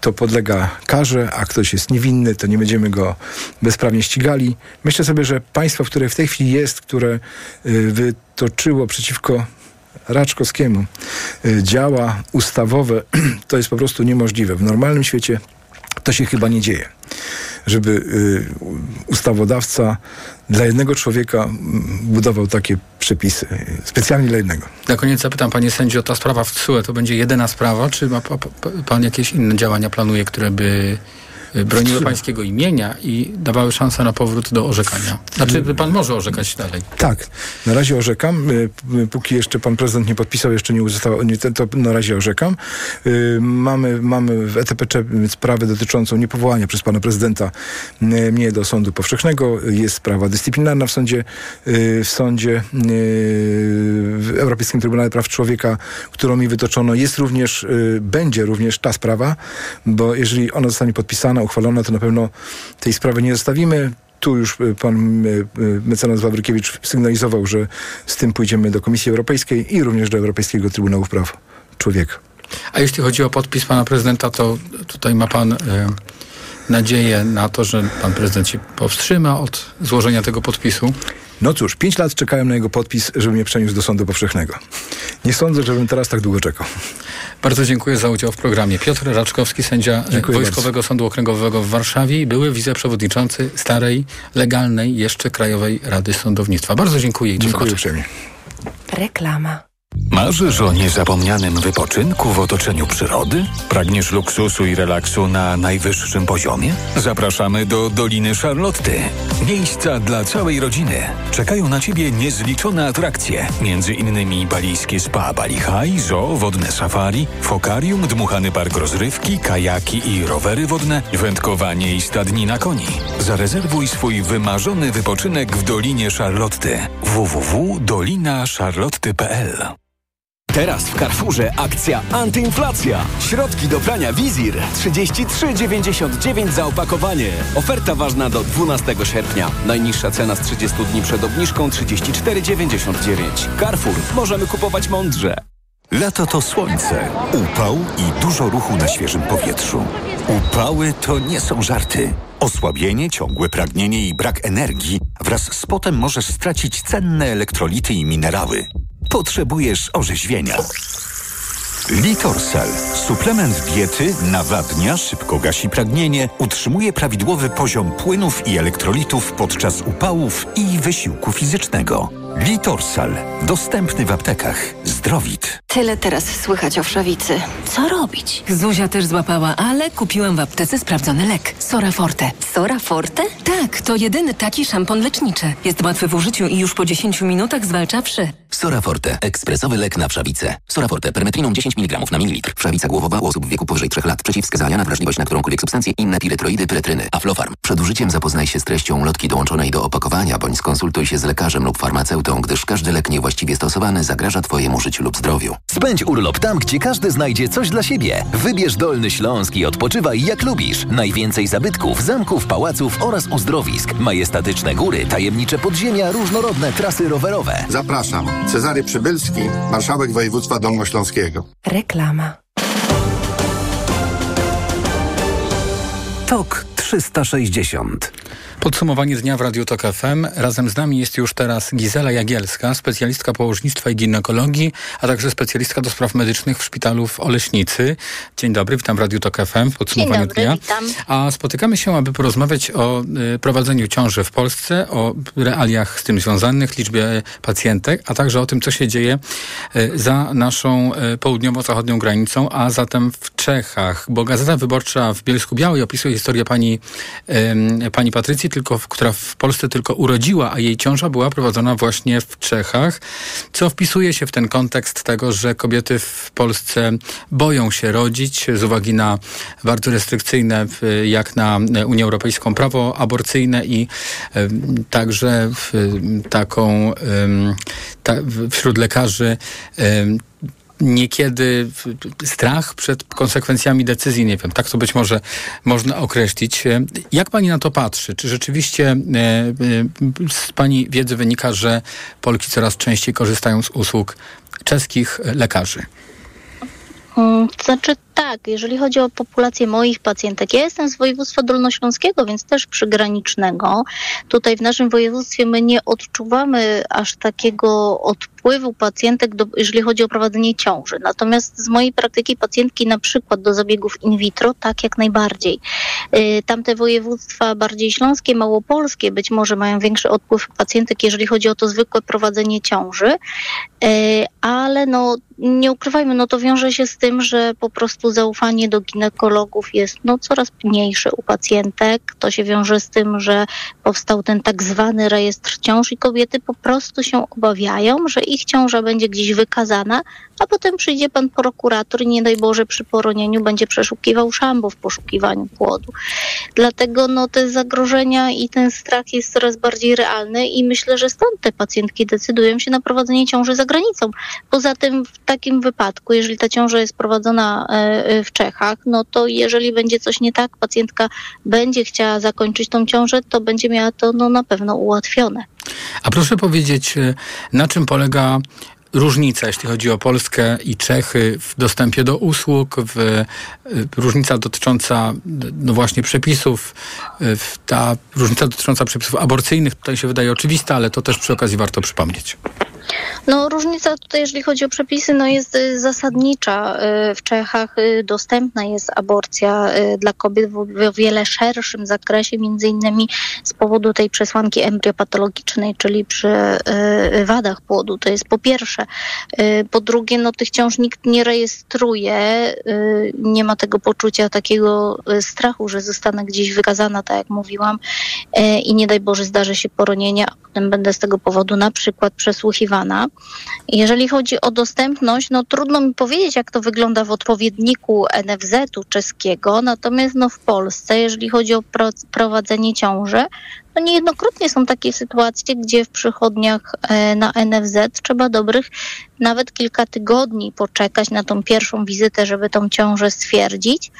to podlega karze, a ktoś jest niewinny, to nie będziemy go bezprawnie ścigali. Myślę sobie, że państwo, które w tej chwili jest, które wytoczyło przeciwko Raczkowskiemu działa ustawowe, to jest po prostu niemożliwe. W normalnym świecie to się chyba nie dzieje, żeby ustawodawca dla jednego człowieka budował takie przepisy specjalnie dla jednego. Na koniec zapytam, panie sędzio, ta sprawa w TSUE to będzie jedyna sprawa, czy ma pan jakieś inne działania planuje, które by broniły pańskiego imienia i dawały szansę na powrót do orzekania? Znaczy, pan może orzekać dalej. Tak, na razie orzekam. Póki jeszcze pan prezydent nie podpisał, jeszcze nie uzyskał, to na razie orzekam. Mamy w ETPC sprawę dotyczącą niepowołania przez pana prezydenta mnie do sądu powszechnego. Jest sprawa dyscyplinarna w sądzie w Europejskim Trybunale Praw Człowieka, którą mi wytoczono. Będzie również ta sprawa, bo jeżeli ona zostanie podpisana, uchwalona, to na pewno tej sprawy nie zostawimy. Tu już pan mecenas Wawrykiewicz sygnalizował, że z tym pójdziemy do Komisji Europejskiej i również do Europejskiego Trybunału Praw Człowieka. A jeśli chodzi o podpis pana prezydenta, to tutaj ma pan nadzieję na to, że pan prezydent się powstrzyma od złożenia tego podpisu? No cóż, 5 lat czekałem na jego podpis, żeby mnie przeniósł do sądu powszechnego. Nie sądzę, żebym teraz tak długo czekał. Bardzo dziękuję za udział w programie. Piotr Raczkowski, sędzia Wojskowego Sądu Okręgowego w Warszawie i były wiceprzewodniczący starej, legalnej jeszcze Krajowej Rady Sądownictwa. Bardzo dziękuję. Dziękuję uprzejmie. Reklama. Marzysz o niezapomnianym wypoczynku w otoczeniu przyrody? Pragniesz luksusu i relaksu na najwyższym poziomie? Zapraszamy do Doliny Charlotty. Miejsca dla całej rodziny. Czekają na Ciebie niezliczone atrakcje. Między innymi balijskie spa Bali High, zoo, wodne safari, fokarium, dmuchany park rozrywki, kajaki i rowery wodne, wędkowanie i stadnina koni. Zarezerwuj swój wymarzony wypoczynek w Dolinie Charlotty. www.dolinacharlotty.pl. Teraz w Carrefourze akcja antyinflacja. Środki do prania Wizir 33,99 za opakowanie. Oferta ważna do 12 sierpnia. Najniższa cena z 30 dni przed obniżką 34,99. Carrefour. Możemy kupować mądrze. Lato to słońce, upał i dużo ruchu na świeżym powietrzu. Upały to nie są żarty. Osłabienie, ciągłe pragnienie i brak energii. Wraz z potem możesz stracić cenne elektrolity i minerały. Potrzebujesz orzeźwienia. Litorsal. Suplement diety, nawadnia, szybko gasi pragnienie, utrzymuje prawidłowy poziom płynów i elektrolitów podczas upałów i wysiłku fizycznego. Litorsal. Dostępny w aptekach. Zdrowit. Tyle teraz słychać o wszawicy. Co robić? Zuzia też złapała, ale kupiłam w aptece sprawdzony lek. Sora Forte. Sora Forte? Tak, to jedyny taki szampon leczniczy. Jest łatwy w użyciu i już po 10 minutach zwalcza wszy. Sora Forte. Ekspresowy lek na wszawicę. Sora Forte. Permetriną 10 mg na mililitr. Wszawica głowowa u osób w wieku powyżej 3 lat. Przeciwwskazania na wrażliwość na którąkolwiek substancję. Inne piretroidy, piretryny. Aflofarm. Przed użyciem zapoznaj się z treścią lotki dołączonej do opakowania, bądź skonsultuj się z lekarzem lub farmaceutą, gdyż każdy lek niewłaściwie stosowany zagraża Twojemu życiu lub zdrowiu. Spędź urlop tam, gdzie każdy znajdzie coś dla siebie. Wybierz Dolny Śląsk i odpoczywaj jak lubisz. Najwięcej zabytków, zamków, pałaców oraz uzdrowisk. Majestatyczne góry, tajemnicze podziemia, różnorodne trasy rowerowe. Zapraszam. Cezary Przybylski, marszałek województwa dolnośląskiego. Reklama. Tok 360. Podsumowanie dnia w Radiu Tok FM. Razem z nami jest już teraz Gizela Jagielska, specjalistka położnictwa i ginekologii, a także specjalistka do spraw medycznych w szpitalu w Oleśnicy. Dzień dobry, witam w Radiu Tok FM w podsumowaniu dnia. Witam. A spotykamy się, aby porozmawiać o prowadzeniu ciąży w Polsce, o realiach z tym związanych, liczbie pacjentek, a także o tym, co się dzieje za naszą południowo-zachodnią granicą, a zatem w Czechach, bo Gazeta Wyborcza w Bielsku-Białej opisuje historię pani Patrycji, która w Polsce tylko urodziła, a jej ciąża była prowadzona właśnie w Czechach, co wpisuje się w ten kontekst tego, że kobiety w Polsce boją się rodzić z uwagi na bardzo restrykcyjne, jak na Unię Europejską, prawo aborcyjne i także wśród lekarzy niekiedy strach przed konsekwencjami decyzji, nie wiem, tak to być może można określić. Jak pani na to patrzy? Czy rzeczywiście z pani wiedzy wynika, że Polki coraz częściej korzystają z usług czeskich lekarzy? Znaczy tak, jeżeli chodzi o populację moich pacjentek, ja jestem z województwa dolnośląskiego, więc też przygranicznego. Tutaj w naszym województwie my nie odczuwamy aż takiego odpływu pacjentek, jeżeli chodzi o prowadzenie ciąży. Natomiast z mojej praktyki pacjentki na przykład do zabiegów in vitro, tak, jak najbardziej. Tamte województwa bardziej śląskie, małopolskie być może mają większy odpływ pacjentek, jeżeli chodzi o to zwykłe prowadzenie ciąży. Ale no nie ukrywajmy, no to wiąże się z tym, że po prostu zaufanie do ginekologów jest coraz mniejsze u pacjentek. To się wiąże z tym, że powstał ten tak zwany rejestr ciąż i kobiety po prostu się obawiają, że ich ciąża będzie gdzieś wykazana, a potem przyjdzie pan prokurator i nie daj Boże przy poronieniu będzie przeszukiwał szambo w poszukiwaniu płodu. Dlatego te zagrożenia i ten strach jest coraz bardziej realny i myślę, że stąd te pacjentki decydują się na prowadzenie ciąży za granicą. Poza tym w takim wypadku, jeżeli ta ciąża jest prowadzona w Czechach, no to jeżeli będzie coś nie tak, pacjentka będzie chciała zakończyć tą ciążę, to będzie miała to na pewno ułatwione. A proszę powiedzieć, na czym polega różnica, jeśli chodzi o Polskę i Czechy w dostępie do usług, różnica dotycząca właśnie przepisów, ta różnica dotycząca przepisów aborcyjnych tutaj się wydaje oczywista, ale to też przy okazji warto przypomnieć. Różnica tutaj, jeżeli chodzi o przepisy, jest zasadnicza. W Czechach dostępna jest aborcja dla kobiet w wiele szerszym zakresie, między innymi z powodu tej przesłanki embriopatologicznej, czyli przy wadach płodu. To jest po pierwsze. Po drugie, tych ciąż nikt nie rejestruje. Nie ma tego poczucia takiego strachu, że zostanę gdzieś wykazana, tak jak mówiłam, i nie daj Boże zdarzy się poronienie, a potem będę z tego powodu na przykład przesłuchiwana. Jeżeli chodzi o dostępność, trudno mi powiedzieć, jak to wygląda w odpowiedniku NFZ-u czeskiego, natomiast w Polsce, jeżeli chodzi o prowadzenie ciąży, niejednokrotnie są takie sytuacje, gdzie w przychodniach na NFZ trzeba dobrych nawet kilka tygodni poczekać na tą pierwszą wizytę, żeby tą ciążę stwierdzić,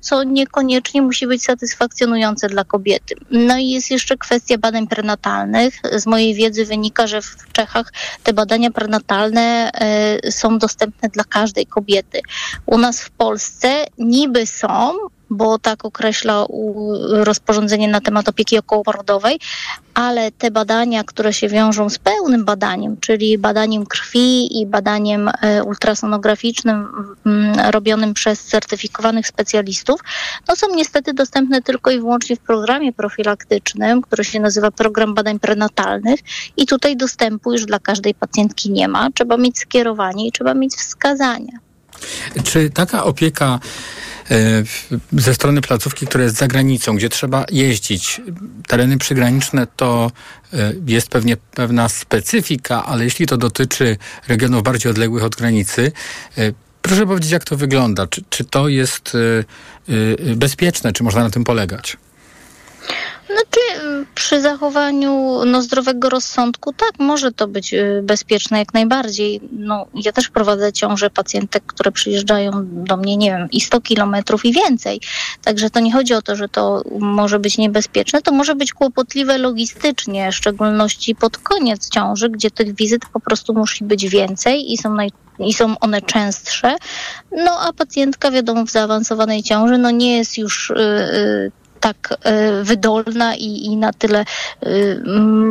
co niekoniecznie musi być satysfakcjonujące dla kobiety. I jest jeszcze kwestia badań prenatalnych. Z mojej wiedzy wynika, że w Czechach te badania prenatalne są dostępne dla każdej kobiety. U nas w Polsce niby są, bo tak określa rozporządzenie na temat opieki okołoporodowej, ale te badania, które się wiążą z pełnym badaniem, czyli badaniem krwi i badaniem ultrasonograficznym robionym przez certyfikowanych specjalistów, są niestety dostępne tylko i wyłącznie w programie profilaktycznym, który się nazywa Program Badań Prenatalnych, i tutaj dostępu już dla każdej pacjentki nie ma. Trzeba mieć skierowanie i trzeba mieć wskazania. Czy taka opieka ze strony placówki, która jest za granicą, gdzie trzeba jeździć, tereny przygraniczne, to jest pewnie pewna specyfika, ale jeśli to dotyczy regionów bardziej odległych od granicy, proszę powiedzieć, jak to wygląda? Czy to jest bezpieczne? Czy można na tym polegać? Przy zachowaniu zdrowego rozsądku, tak, może to być bezpieczne jak najbardziej. Ja też prowadzę ciąże pacjentek, które przyjeżdżają do mnie, i 100 kilometrów i więcej. Także to nie chodzi o to, że to może być niebezpieczne. To może być kłopotliwe logistycznie, w szczególności pod koniec ciąży, gdzie tych wizyt po prostu musi być więcej i są one częstsze. A pacjentka, wiadomo, w zaawansowanej ciąży nie jest już tak wydolna i na tyle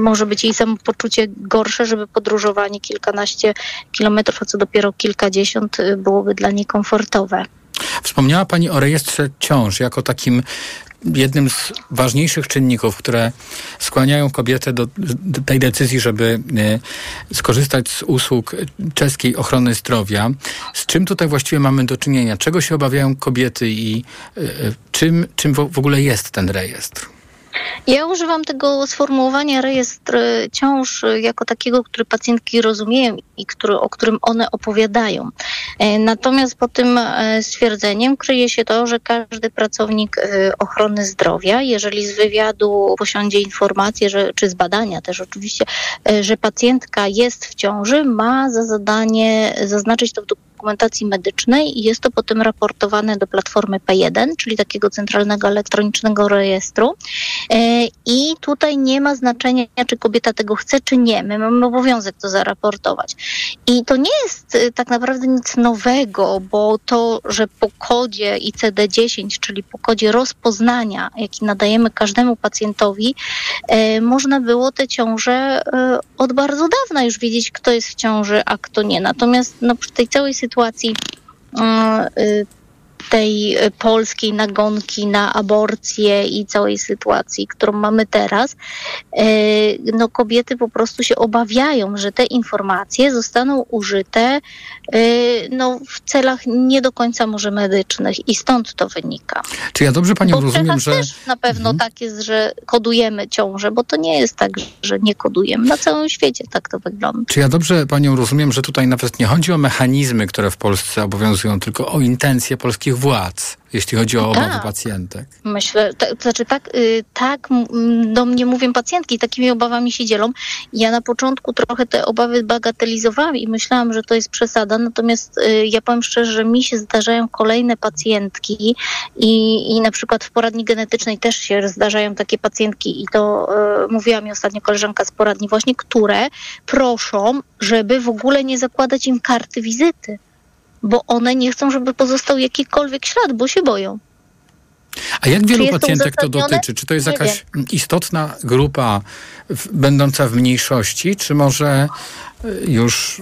może być jej samopoczucie gorsze, żeby podróżowanie kilkanaście kilometrów, a co dopiero kilkadziesiąt, byłoby dla niej komfortowe. Wspomniała Pani o rejestrze ciąż jako takim jednym z ważniejszych czynników, które skłaniają kobietę do tej decyzji, żeby skorzystać z usług czeskiej ochrony zdrowia. Z czym tutaj właściwie mamy do czynienia? Czego się obawiają kobiety i czym w ogóle jest ten rejestr? Ja używam tego sformułowania rejestr ciąż jako takiego, który pacjentki rozumieją i o którym one opowiadają. Natomiast pod tym stwierdzeniem kryje się to, że każdy pracownik ochrony zdrowia, jeżeli z wywiadu posiądzie informację, czy z badania też oczywiście, że pacjentka jest w ciąży, ma za zadanie zaznaczyć to w dokumentacji medycznej i jest to potem raportowane do platformy P1, czyli takiego centralnego elektronicznego rejestru. I tutaj nie ma znaczenia, czy kobieta tego chce, czy nie. My mamy obowiązek to zaraportować. I to nie jest tak naprawdę nic nowego, bo to, że po kodzie ICD-10, czyli po kodzie rozpoznania, jaki nadajemy każdemu pacjentowi, można było te ciąże od bardzo dawna już wiedzieć, kto jest w ciąży, a kto nie. Natomiast przy tej całej sytuacji tej polskiej nagonki na aborcję i całej sytuacji, którą mamy teraz, kobiety po prostu się obawiają, że te informacje zostaną użyte w celach nie do końca może medycznych i stąd to wynika. Czy ja dobrze Panią rozumiem, że... też na pewno tak jest, że kodujemy ciążę, bo to nie jest tak, że nie kodujemy. Na całym świecie tak to wygląda. Czy ja dobrze Panią rozumiem, że tutaj nawet nie chodzi o mechanizmy, które w Polsce obowiązują, tylko o intencje polskich polskich władz, jeśli chodzi o obawy pacjentek. Myślę, tak do mnie mówią pacjentki, takimi obawami się dzielą. Ja na początku trochę te obawy bagatelizowałam i myślałam, że to jest przesada, natomiast ja powiem szczerze, że mi się zdarzają kolejne pacjentki i na przykład w poradni genetycznej też się zdarzają takie pacjentki i to mówiła mi ostatnio koleżanka z poradni właśnie, które proszą, żeby w ogóle nie zakładać im karty wizyty, bo one nie chcą, żeby pozostał jakikolwiek ślad, bo się boją. A jak wielu pacjentek to dotyczy? Czy to jest jakaś istotna grupa będąca w mniejszości, czy może już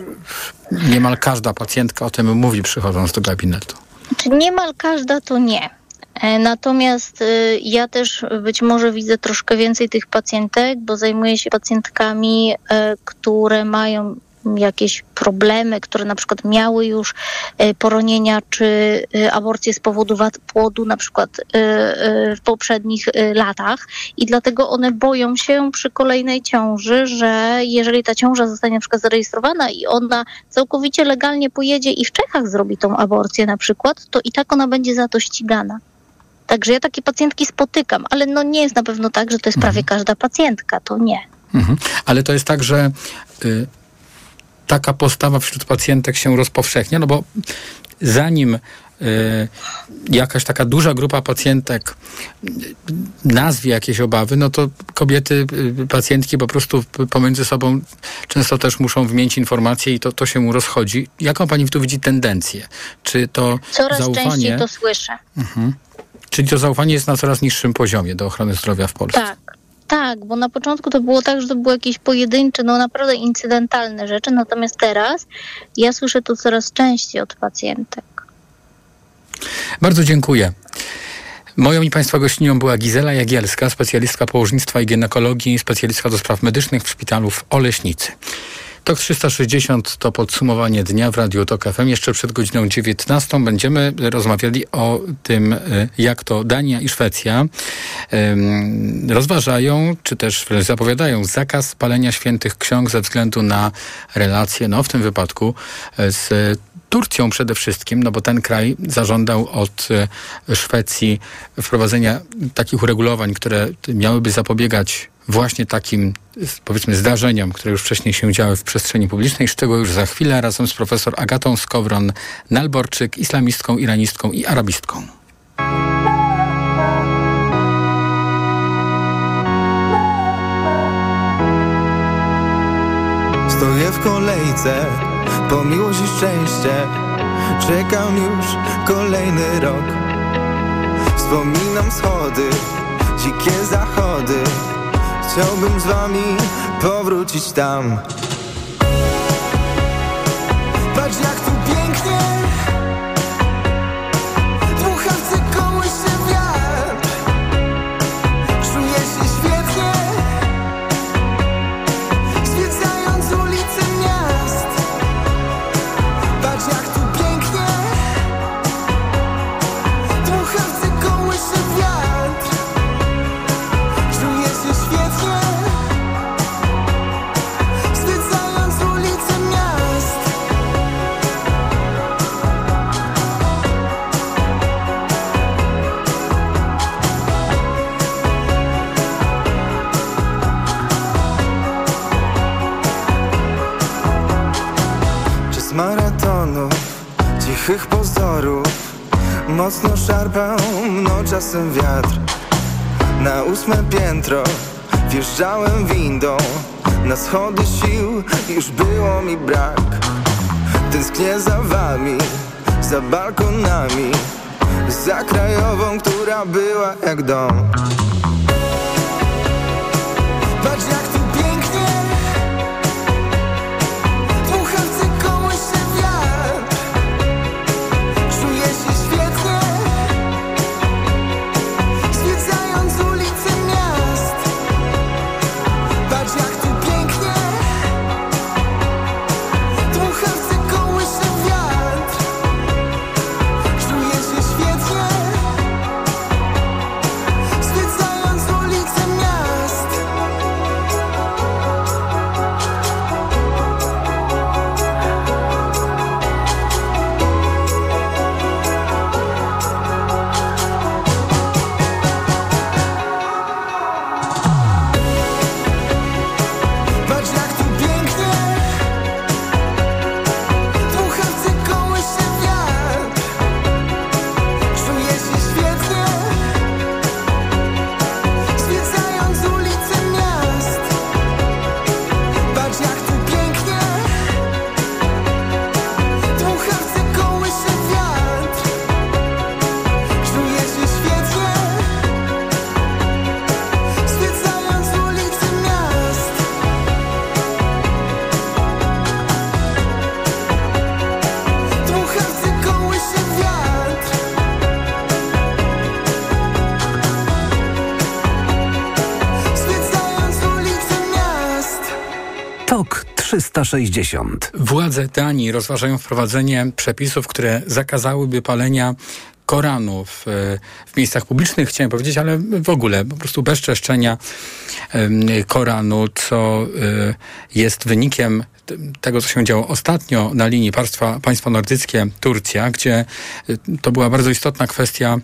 niemal każda pacjentka o tym mówi, przychodząc do gabinetu? Czy niemal każda to nie. Natomiast ja też być może widzę troszkę więcej tych pacjentek, bo zajmuję się pacjentkami, które mają jakieś problemy, które na przykład miały już poronienia czy aborcje z powodu wad płodu na przykład w poprzednich latach i dlatego one boją się przy kolejnej ciąży, że jeżeli ta ciąża zostanie na przykład zarejestrowana i ona całkowicie legalnie pojedzie i w Czechach zrobi tą aborcję na przykład, to i tak ona będzie za to ścigana. Także ja takie pacjentki spotykam, ale no nie jest na pewno tak, że to jest prawie każda pacjentka, to nie. Mhm. Ale to jest tak, że taka postawa wśród pacjentek się rozpowszechnia, no bo zanim jakaś taka duża grupa pacjentek nazwie jakieś obawy, no to kobiety, pacjentki po prostu pomiędzy sobą często też muszą wymienić informacje i to się rozchodzi. Jaką pani tu widzi tendencję? Czy to coraz zaufanie... Coraz częściej to słyszę. Mhm. Czyli to zaufanie jest na coraz niższym poziomie do ochrony zdrowia w Polsce? Tak, bo na początku to było tak, że to były jakieś pojedyncze, no naprawdę incydentalne rzeczy, natomiast teraz ja słyszę to coraz częściej od pacjentek. Bardzo dziękuję. Moją i Państwa gościnią była Gizela Jagielska, specjalistka położnictwa i ginekologii, specjalistka do spraw medycznych w szpitalu w Oleśnicy. Tok 360 to podsumowanie dnia w Radiu Tok FM. Jeszcze przed godziną 19 będziemy rozmawiali o tym, jak to Dania i Szwecja rozważają, czy też zapowiadają zakaz palenia świętych ksiąg ze względu na relacje, no w tym wypadku z Turcją przede wszystkim, no bo ten kraj zażądał od Szwecji wprowadzenia takich uregulowań, które miałyby zapobiegać właśnie takim, powiedzmy, zdarzeniom, które już wcześniej się działy w przestrzeni publicznej, z czego już za chwilę razem z profesor Agatą Skowron-Nalborczyk, islamistką, iranistką i arabistką. Stoję w kolejce, po miłość i szczęście, czekam już kolejny rok. Wspominam schody, dzikie zachody, chciałbym z wami powrócić tam. Patrz jak tu pięknie dmucha w cykoły się wiatr. Czuję się świetnie, zwiedzając ulice miast. Patrz jak tu pięknie dmucha w cykoły się wiatr. Tych pozorów mocno szarpał mną czasem wiatr. Na 8 piętro wjeżdżałem windą, na schody sił już było mi brak. Tęsknię za wami, za balkonami, za Krajową, która była jak dom. Patrz jak tu pięknie dmucha w cykoły się wiatr. It's all TOK 360. Władze Danii rozważają wprowadzenie przepisów, które zakazałyby palenia Koranów w miejscach publicznych, chciałem powiedzieć, ale w ogóle po prostu bezczeszczenia Koranu, co jest wynikiem tego, co się działo ostatnio na linii państwa nordyckie Turcja, gdzie to była bardzo istotna kwestia,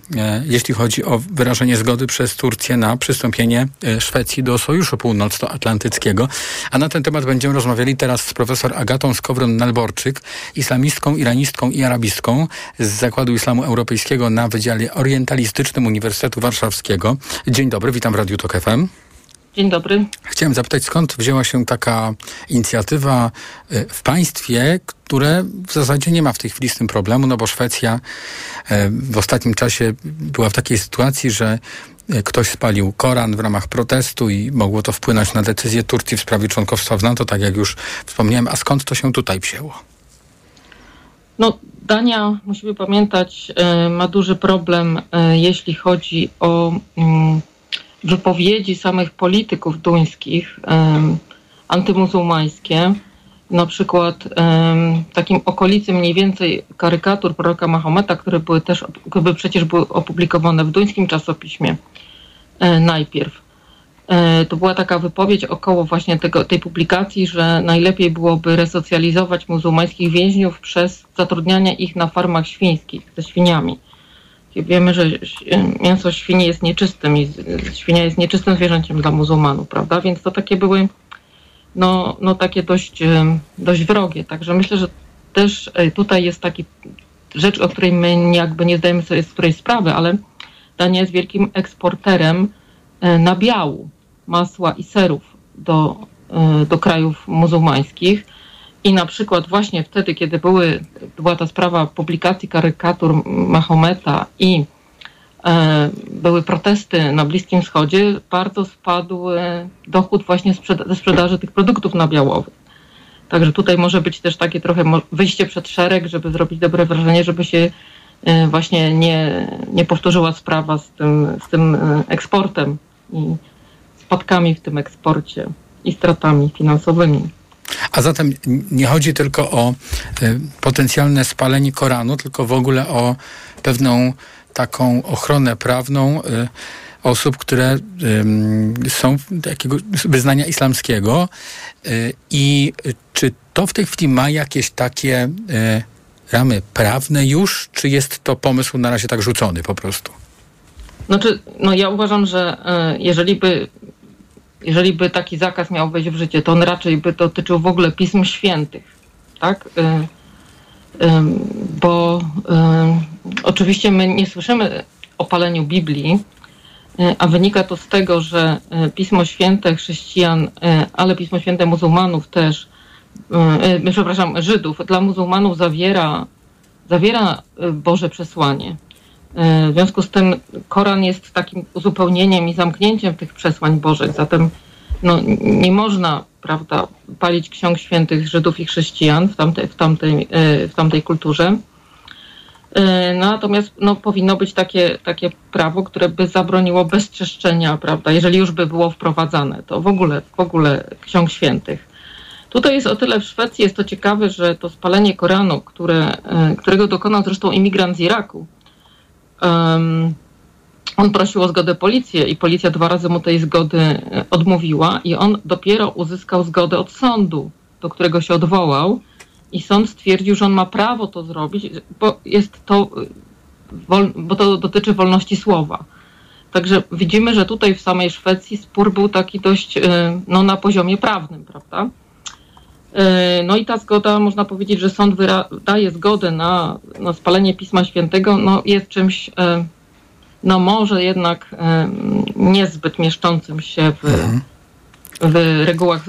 jeśli chodzi o wyrażenie zgody przez Turcję na przystąpienie Szwecji do Sojuszu Północnoatlantyckiego. A na ten temat będziemy rozmawiali teraz z profesor Agatą Skowron-Nalborczyk, islamistką, iranistką i arabistką z Zakładu Islamu Europejskiego na Wydziale Orientalistycznym Uniwersytetu Warszawskiego. Dzień dobry, witam w Radiu Tok FM. Dzień dobry. Chciałem zapytać, skąd wzięła się taka inicjatywa w państwie, które w zasadzie nie ma w tej chwili z tym problemu, no bo Szwecja w ostatnim czasie była w takiej sytuacji, że ktoś spalił Koran w ramach protestu i mogło to wpłynąć na decyzję Turcji w sprawie członkostwa w NATO, tak jak już wspomniałem. A skąd to się tutaj wzięło? No, Dania, musimy pamiętać, ma duży problem, jeśli chodzi o wypowiedzi samych polityków duńskich antymuzułmańskie, na przykład takim okolicy mniej więcej karykatur proroka Mahometa, które przecież były opublikowane w duńskim czasopiśmie najpierw. To była taka wypowiedź około właśnie tej publikacji, że najlepiej byłoby resocjalizować muzułmańskich więźniów przez zatrudnianie ich na farmach świńskich ze świniami. Wiemy, że mięso świni jest nieczystym i świnia jest nieczystym zwierzęciem dla muzułmanów, prawda? Więc to takie były takie dość wrogie. Także myślę, że też tutaj jest taka rzecz, o której my jakby nie zdajemy sobie z której sprawy, ale Dania jest wielkim eksporterem nabiału, masła i serów do krajów muzułmańskich. I na przykład właśnie wtedy, kiedy była ta sprawa publikacji karykatur Mahometa i były protesty na Bliskim Wschodzie, bardzo spadł dochód właśnie ze sprzedaży tych produktów nabiałowych. Także tutaj może być też takie trochę wyjście przed szereg, żeby zrobić dobre wrażenie, żeby się właśnie nie powtórzyła sprawa z tym eksportem i spadkami w tym eksporcie i stratami finansowymi. A zatem nie chodzi tylko o potencjalne spalenie Koranu, tylko w ogóle o pewną taką ochronę prawną osób, które są takiego wyznania islamskiego. I czy to w tej chwili ma jakieś takie ramy prawne już, czy jest to pomysł na razie tak rzucony po prostu? Ja uważam, że jeżeli by taki zakaz miał wejść w życie, to on raczej by dotyczył w ogóle pism świętych, tak? Bo oczywiście my nie słyszymy o paleniu Biblii, a wynika to z tego, że Pismo Święte chrześcijan, ale Pismo Święte muzułmanów też, przepraszam, Żydów, dla muzułmanów zawiera Boże przesłanie. W związku z tym Koran jest takim uzupełnieniem i zamknięciem tych przesłań Bożych. Zatem nie można, prawda, palić ksiąg świętych Żydów i chrześcijan w tamtej kulturze. Natomiast powinno być takie prawo, które by zabroniło bezczeszczenia, prawda, jeżeli już by było wprowadzane, to w ogóle ksiąg świętych. Tutaj jest o tyle w Szwecji, jest to ciekawe, że to spalenie Koranu, którego dokonał zresztą imigrant z Iraku, on prosił o zgodę policję i policja 2 razy mu tej zgody odmówiła i on dopiero uzyskał zgodę od sądu, do którego się odwołał i sąd stwierdził, że on ma prawo to zrobić, bo to dotyczy wolności słowa. Także widzimy, że tutaj w samej Szwecji spór był taki dość na poziomie prawnym, prawda? I ta zgoda, można powiedzieć, że sąd daje zgodę na spalenie Pisma Świętego, jest czymś, może jednak niezbyt mieszczącym się w regułach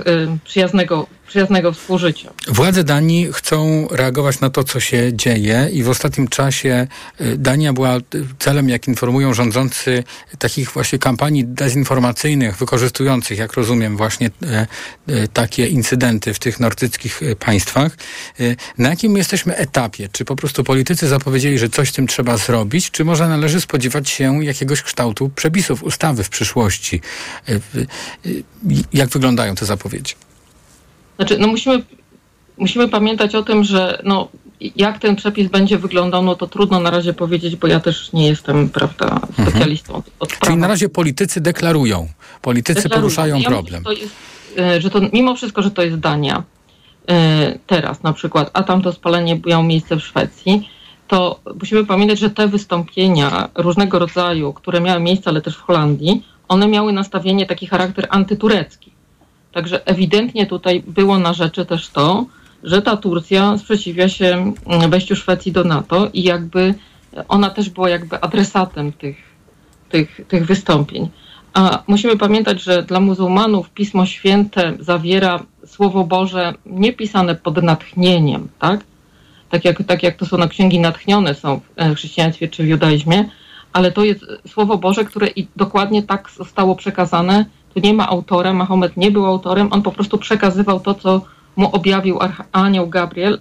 przyjaznego współżycia. Władze Danii chcą reagować na to, co się dzieje i w ostatnim czasie Dania była celem, jak informują rządzący, takich właśnie kampanii dezinformacyjnych, wykorzystujących, jak rozumiem, właśnie takie incydenty w tych nordyckich państwach. Na jakim jesteśmy etapie? Czy po prostu politycy zapowiedzieli, że coś z tym trzeba zrobić, czy może należy spodziewać się jakiegoś kształtu przepisów ustawy w przyszłości? Jak wyglądają te zapowiedzi? Znaczy, no musimy pamiętać o tym, że no, jak ten przepis będzie wyglądał, no to trudno na razie powiedzieć, bo ja też nie jestem, prawda, specjalistą od prawa. Czyli na razie politycy deklarują, poruszają problem. Ja myślę, że to mimo wszystko, że to jest Dania teraz na przykład, a tamto spalenie miało miejsce w Szwecji, to musimy pamiętać, że te wystąpienia różnego rodzaju, które miały miejsce, ale też w Holandii, one miały nastawienie, taki charakter antyturecki. Także ewidentnie tutaj było na rzeczy też to, że ta Turcja sprzeciwia się wejściu Szwecji do NATO i jakby ona też była jakby adresatem tych wystąpień. A musimy pamiętać, że dla muzułmanów Pismo Święte zawiera Słowo Boże niepisane pod natchnieniem, tak? Tak jak to są księgi natchnione są w chrześcijaństwie czy w judaizmie, ale to jest Słowo Boże, które i dokładnie tak zostało przekazane. Tu nie ma autora, Mahomet nie był autorem, on po prostu przekazywał to, co mu objawił anioł Gabriel,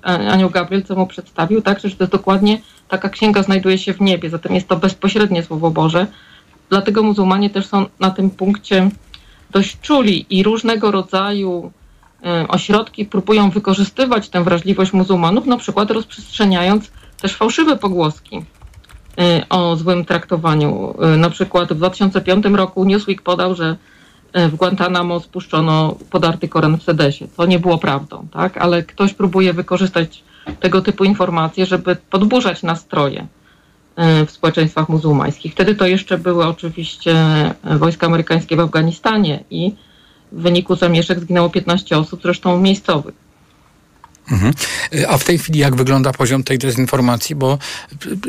co mu przedstawił, tak? Że to jest dokładnie taka księga znajduje się w niebie, zatem jest to bezpośrednie Słowo Boże. Dlatego muzułmanie też są na tym punkcie dość czuli i różnego rodzaju ośrodki próbują wykorzystywać tę wrażliwość muzułmanów, na przykład rozprzestrzeniając też fałszywe pogłoski o złym traktowaniu. Na przykład w 2005 roku Newsweek podał, że w Guantanamo spuszczono podarty Koran w Sedesie. To nie było prawdą, tak? Ale ktoś próbuje wykorzystać tego typu informacje, żeby podburzać nastroje w społeczeństwach muzułmańskich. Wtedy to jeszcze były oczywiście wojska amerykańskie w Afganistanie i w wyniku zamieszek zginęło 15 osób, zresztą miejscowych. A w tej chwili jak wygląda poziom tej dezinformacji? Bo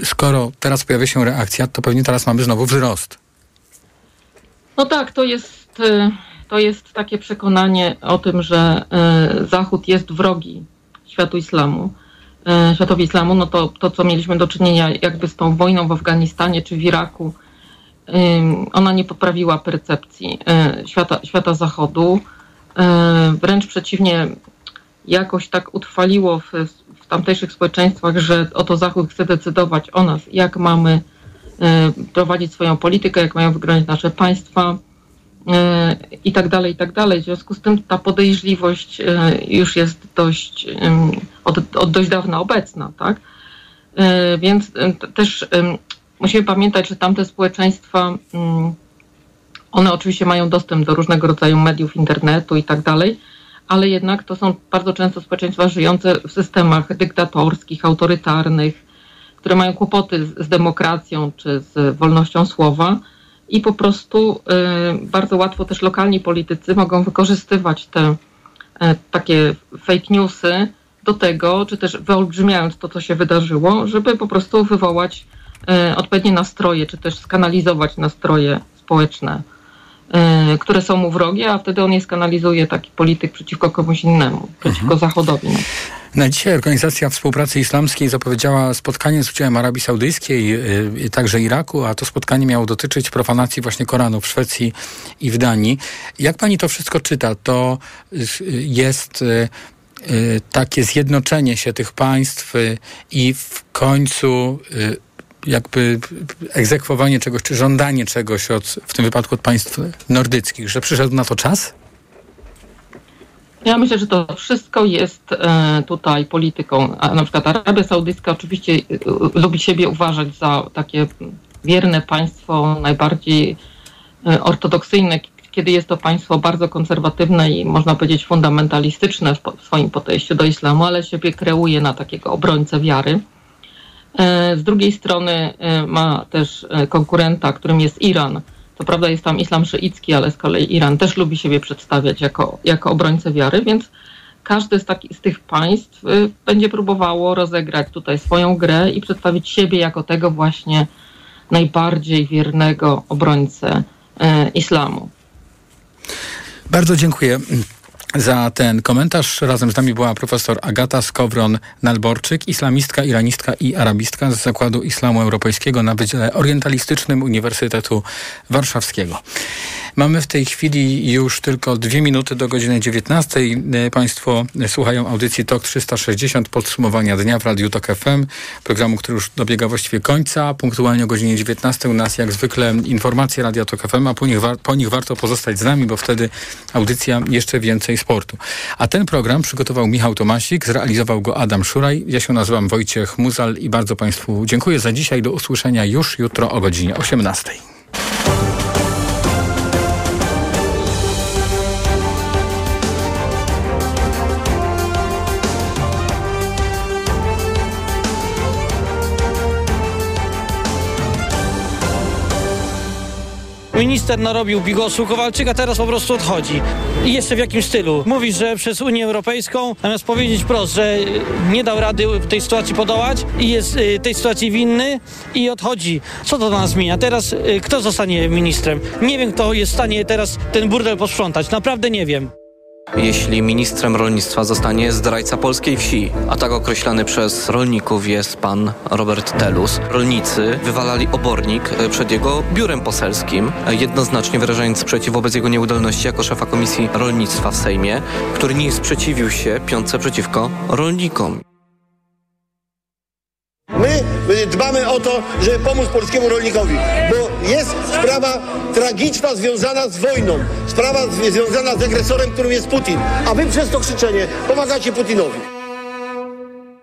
skoro teraz pojawia się reakcja, to pewnie teraz mamy znowu wzrost. No tak, to jest takie przekonanie o tym, że Zachód jest wrogi światowi islamu. No to, co mieliśmy do czynienia jakby z tą wojną w Afganistanie czy w Iraku, ona nie poprawiła percepcji świata Zachodu. Wręcz przeciwnie, jakoś tak utrwaliło w tamtejszych społeczeństwach, że oto Zachód chce decydować o nas, jak mamy prowadzić swoją politykę, jak mają wyglądać nasze państwa i tak dalej, i tak dalej. W związku z tym ta podejrzliwość już jest dość od dość dawna obecna, tak? Więc też musimy pamiętać, że tamte społeczeństwa, one oczywiście mają dostęp do różnego rodzaju mediów, internetu i tak dalej, ale jednak to są bardzo często społeczeństwa żyjące w systemach dyktatorskich, autorytarnych, które mają kłopoty z demokracją czy z wolnością słowa i po prostu bardzo łatwo też lokalni politycy mogą wykorzystywać te takie fake newsy do tego, czy też wyolbrzymiając to, co się wydarzyło, żeby po prostu wywołać odpowiednie nastroje, czy też skanalizować nastroje społeczne, które są mu wrogie, a wtedy on je skanalizuje, taki polityk, przeciwko komuś innemu, przeciwko Zachodowi. Na dzisiaj Organizacja Współpracy Islamskiej zapowiedziała spotkanie z udziałem Arabii Saudyjskiej, także Iraku, a to spotkanie miało dotyczyć profanacji właśnie Koranu w Szwecji i w Danii. Jak pani to wszystko czyta? To jest takie zjednoczenie się tych państw i w końcu jakby egzekwowanie czegoś, czy żądanie czegoś w tym wypadku od państw nordyckich, że przyszedł na to czas? Ja myślę, że to wszystko jest tutaj polityką. Na przykład Arabia Saudyjska oczywiście lubi siebie uważać za takie wierne państwo, najbardziej ortodoksyjne, kiedy jest to państwo bardzo konserwatywne i można powiedzieć fundamentalistyczne w swoim podejściu do islamu, ale siebie kreuje na takiego obrońcę wiary. Z drugiej strony ma też konkurenta, którym jest Iran. To prawda jest tam islam szyicki, ale z kolei Iran też lubi siebie przedstawiać jako obrońcę wiary, więc każdy z tych państw będzie próbowało rozegrać tutaj swoją grę i przedstawić siebie jako tego właśnie najbardziej wiernego obrońcę islamu. Bardzo dziękuję za ten komentarz. Razem z nami była profesor Agata Skowron-Nalborczyk, islamistka, iranistka i arabistka z Zakładu Islamu Europejskiego na Wydziale Orientalistycznym Uniwersytetu Warszawskiego. Mamy w tej chwili już tylko 2 minuty do godziny 19:00. Państwo słuchają audycji TOK 360, podsumowania dnia w Radiu TOK FM, programu, który już dobiega właściwie końca. Punktualnie o godzinie 19:00 u nas jak zwykle informacje Radia TOK FM, a po nich warto pozostać z nami, bo wtedy audycja jeszcze więcej i sportu. A ten program przygotował Michał Tomasik, zrealizował go Adam Szuraj. Ja się nazywam Wojciech Muzal i bardzo Państwu dziękuję za dzisiaj. Do usłyszenia już jutro o godzinie 18:00. Minister narobił bigosu Kowalczyka, teraz po prostu odchodzi. I jeszcze w jakim stylu? Mówi, że przez Unię Europejską, zamiast powiedzieć wprost, że nie dał rady w tej sytuacji podołać i jest tej sytuacji winny i odchodzi. Co to nas zmienia? Teraz kto zostanie ministrem? Nie wiem, kto jest w stanie teraz ten burdel posprzątać. Naprawdę nie wiem. Jeśli ministrem rolnictwa zostanie zdrajca polskiej wsi, a tak określany przez rolników jest pan Robert Telus, rolnicy wywalali obornik przed jego biurem poselskim, jednoznacznie wyrażając sprzeciw wobec jego nieudolności jako szefa Komisji Rolnictwa w Sejmie, który nie sprzeciwił się piątce przeciwko rolnikom. My dbamy o to, żeby pomóc polskiemu rolnikowi, bo jest sprawa tragiczna związana z wojną, sprawa związana z agresorem, którym jest Putin, a wy przez to krzyczenie pomagacie Putinowi.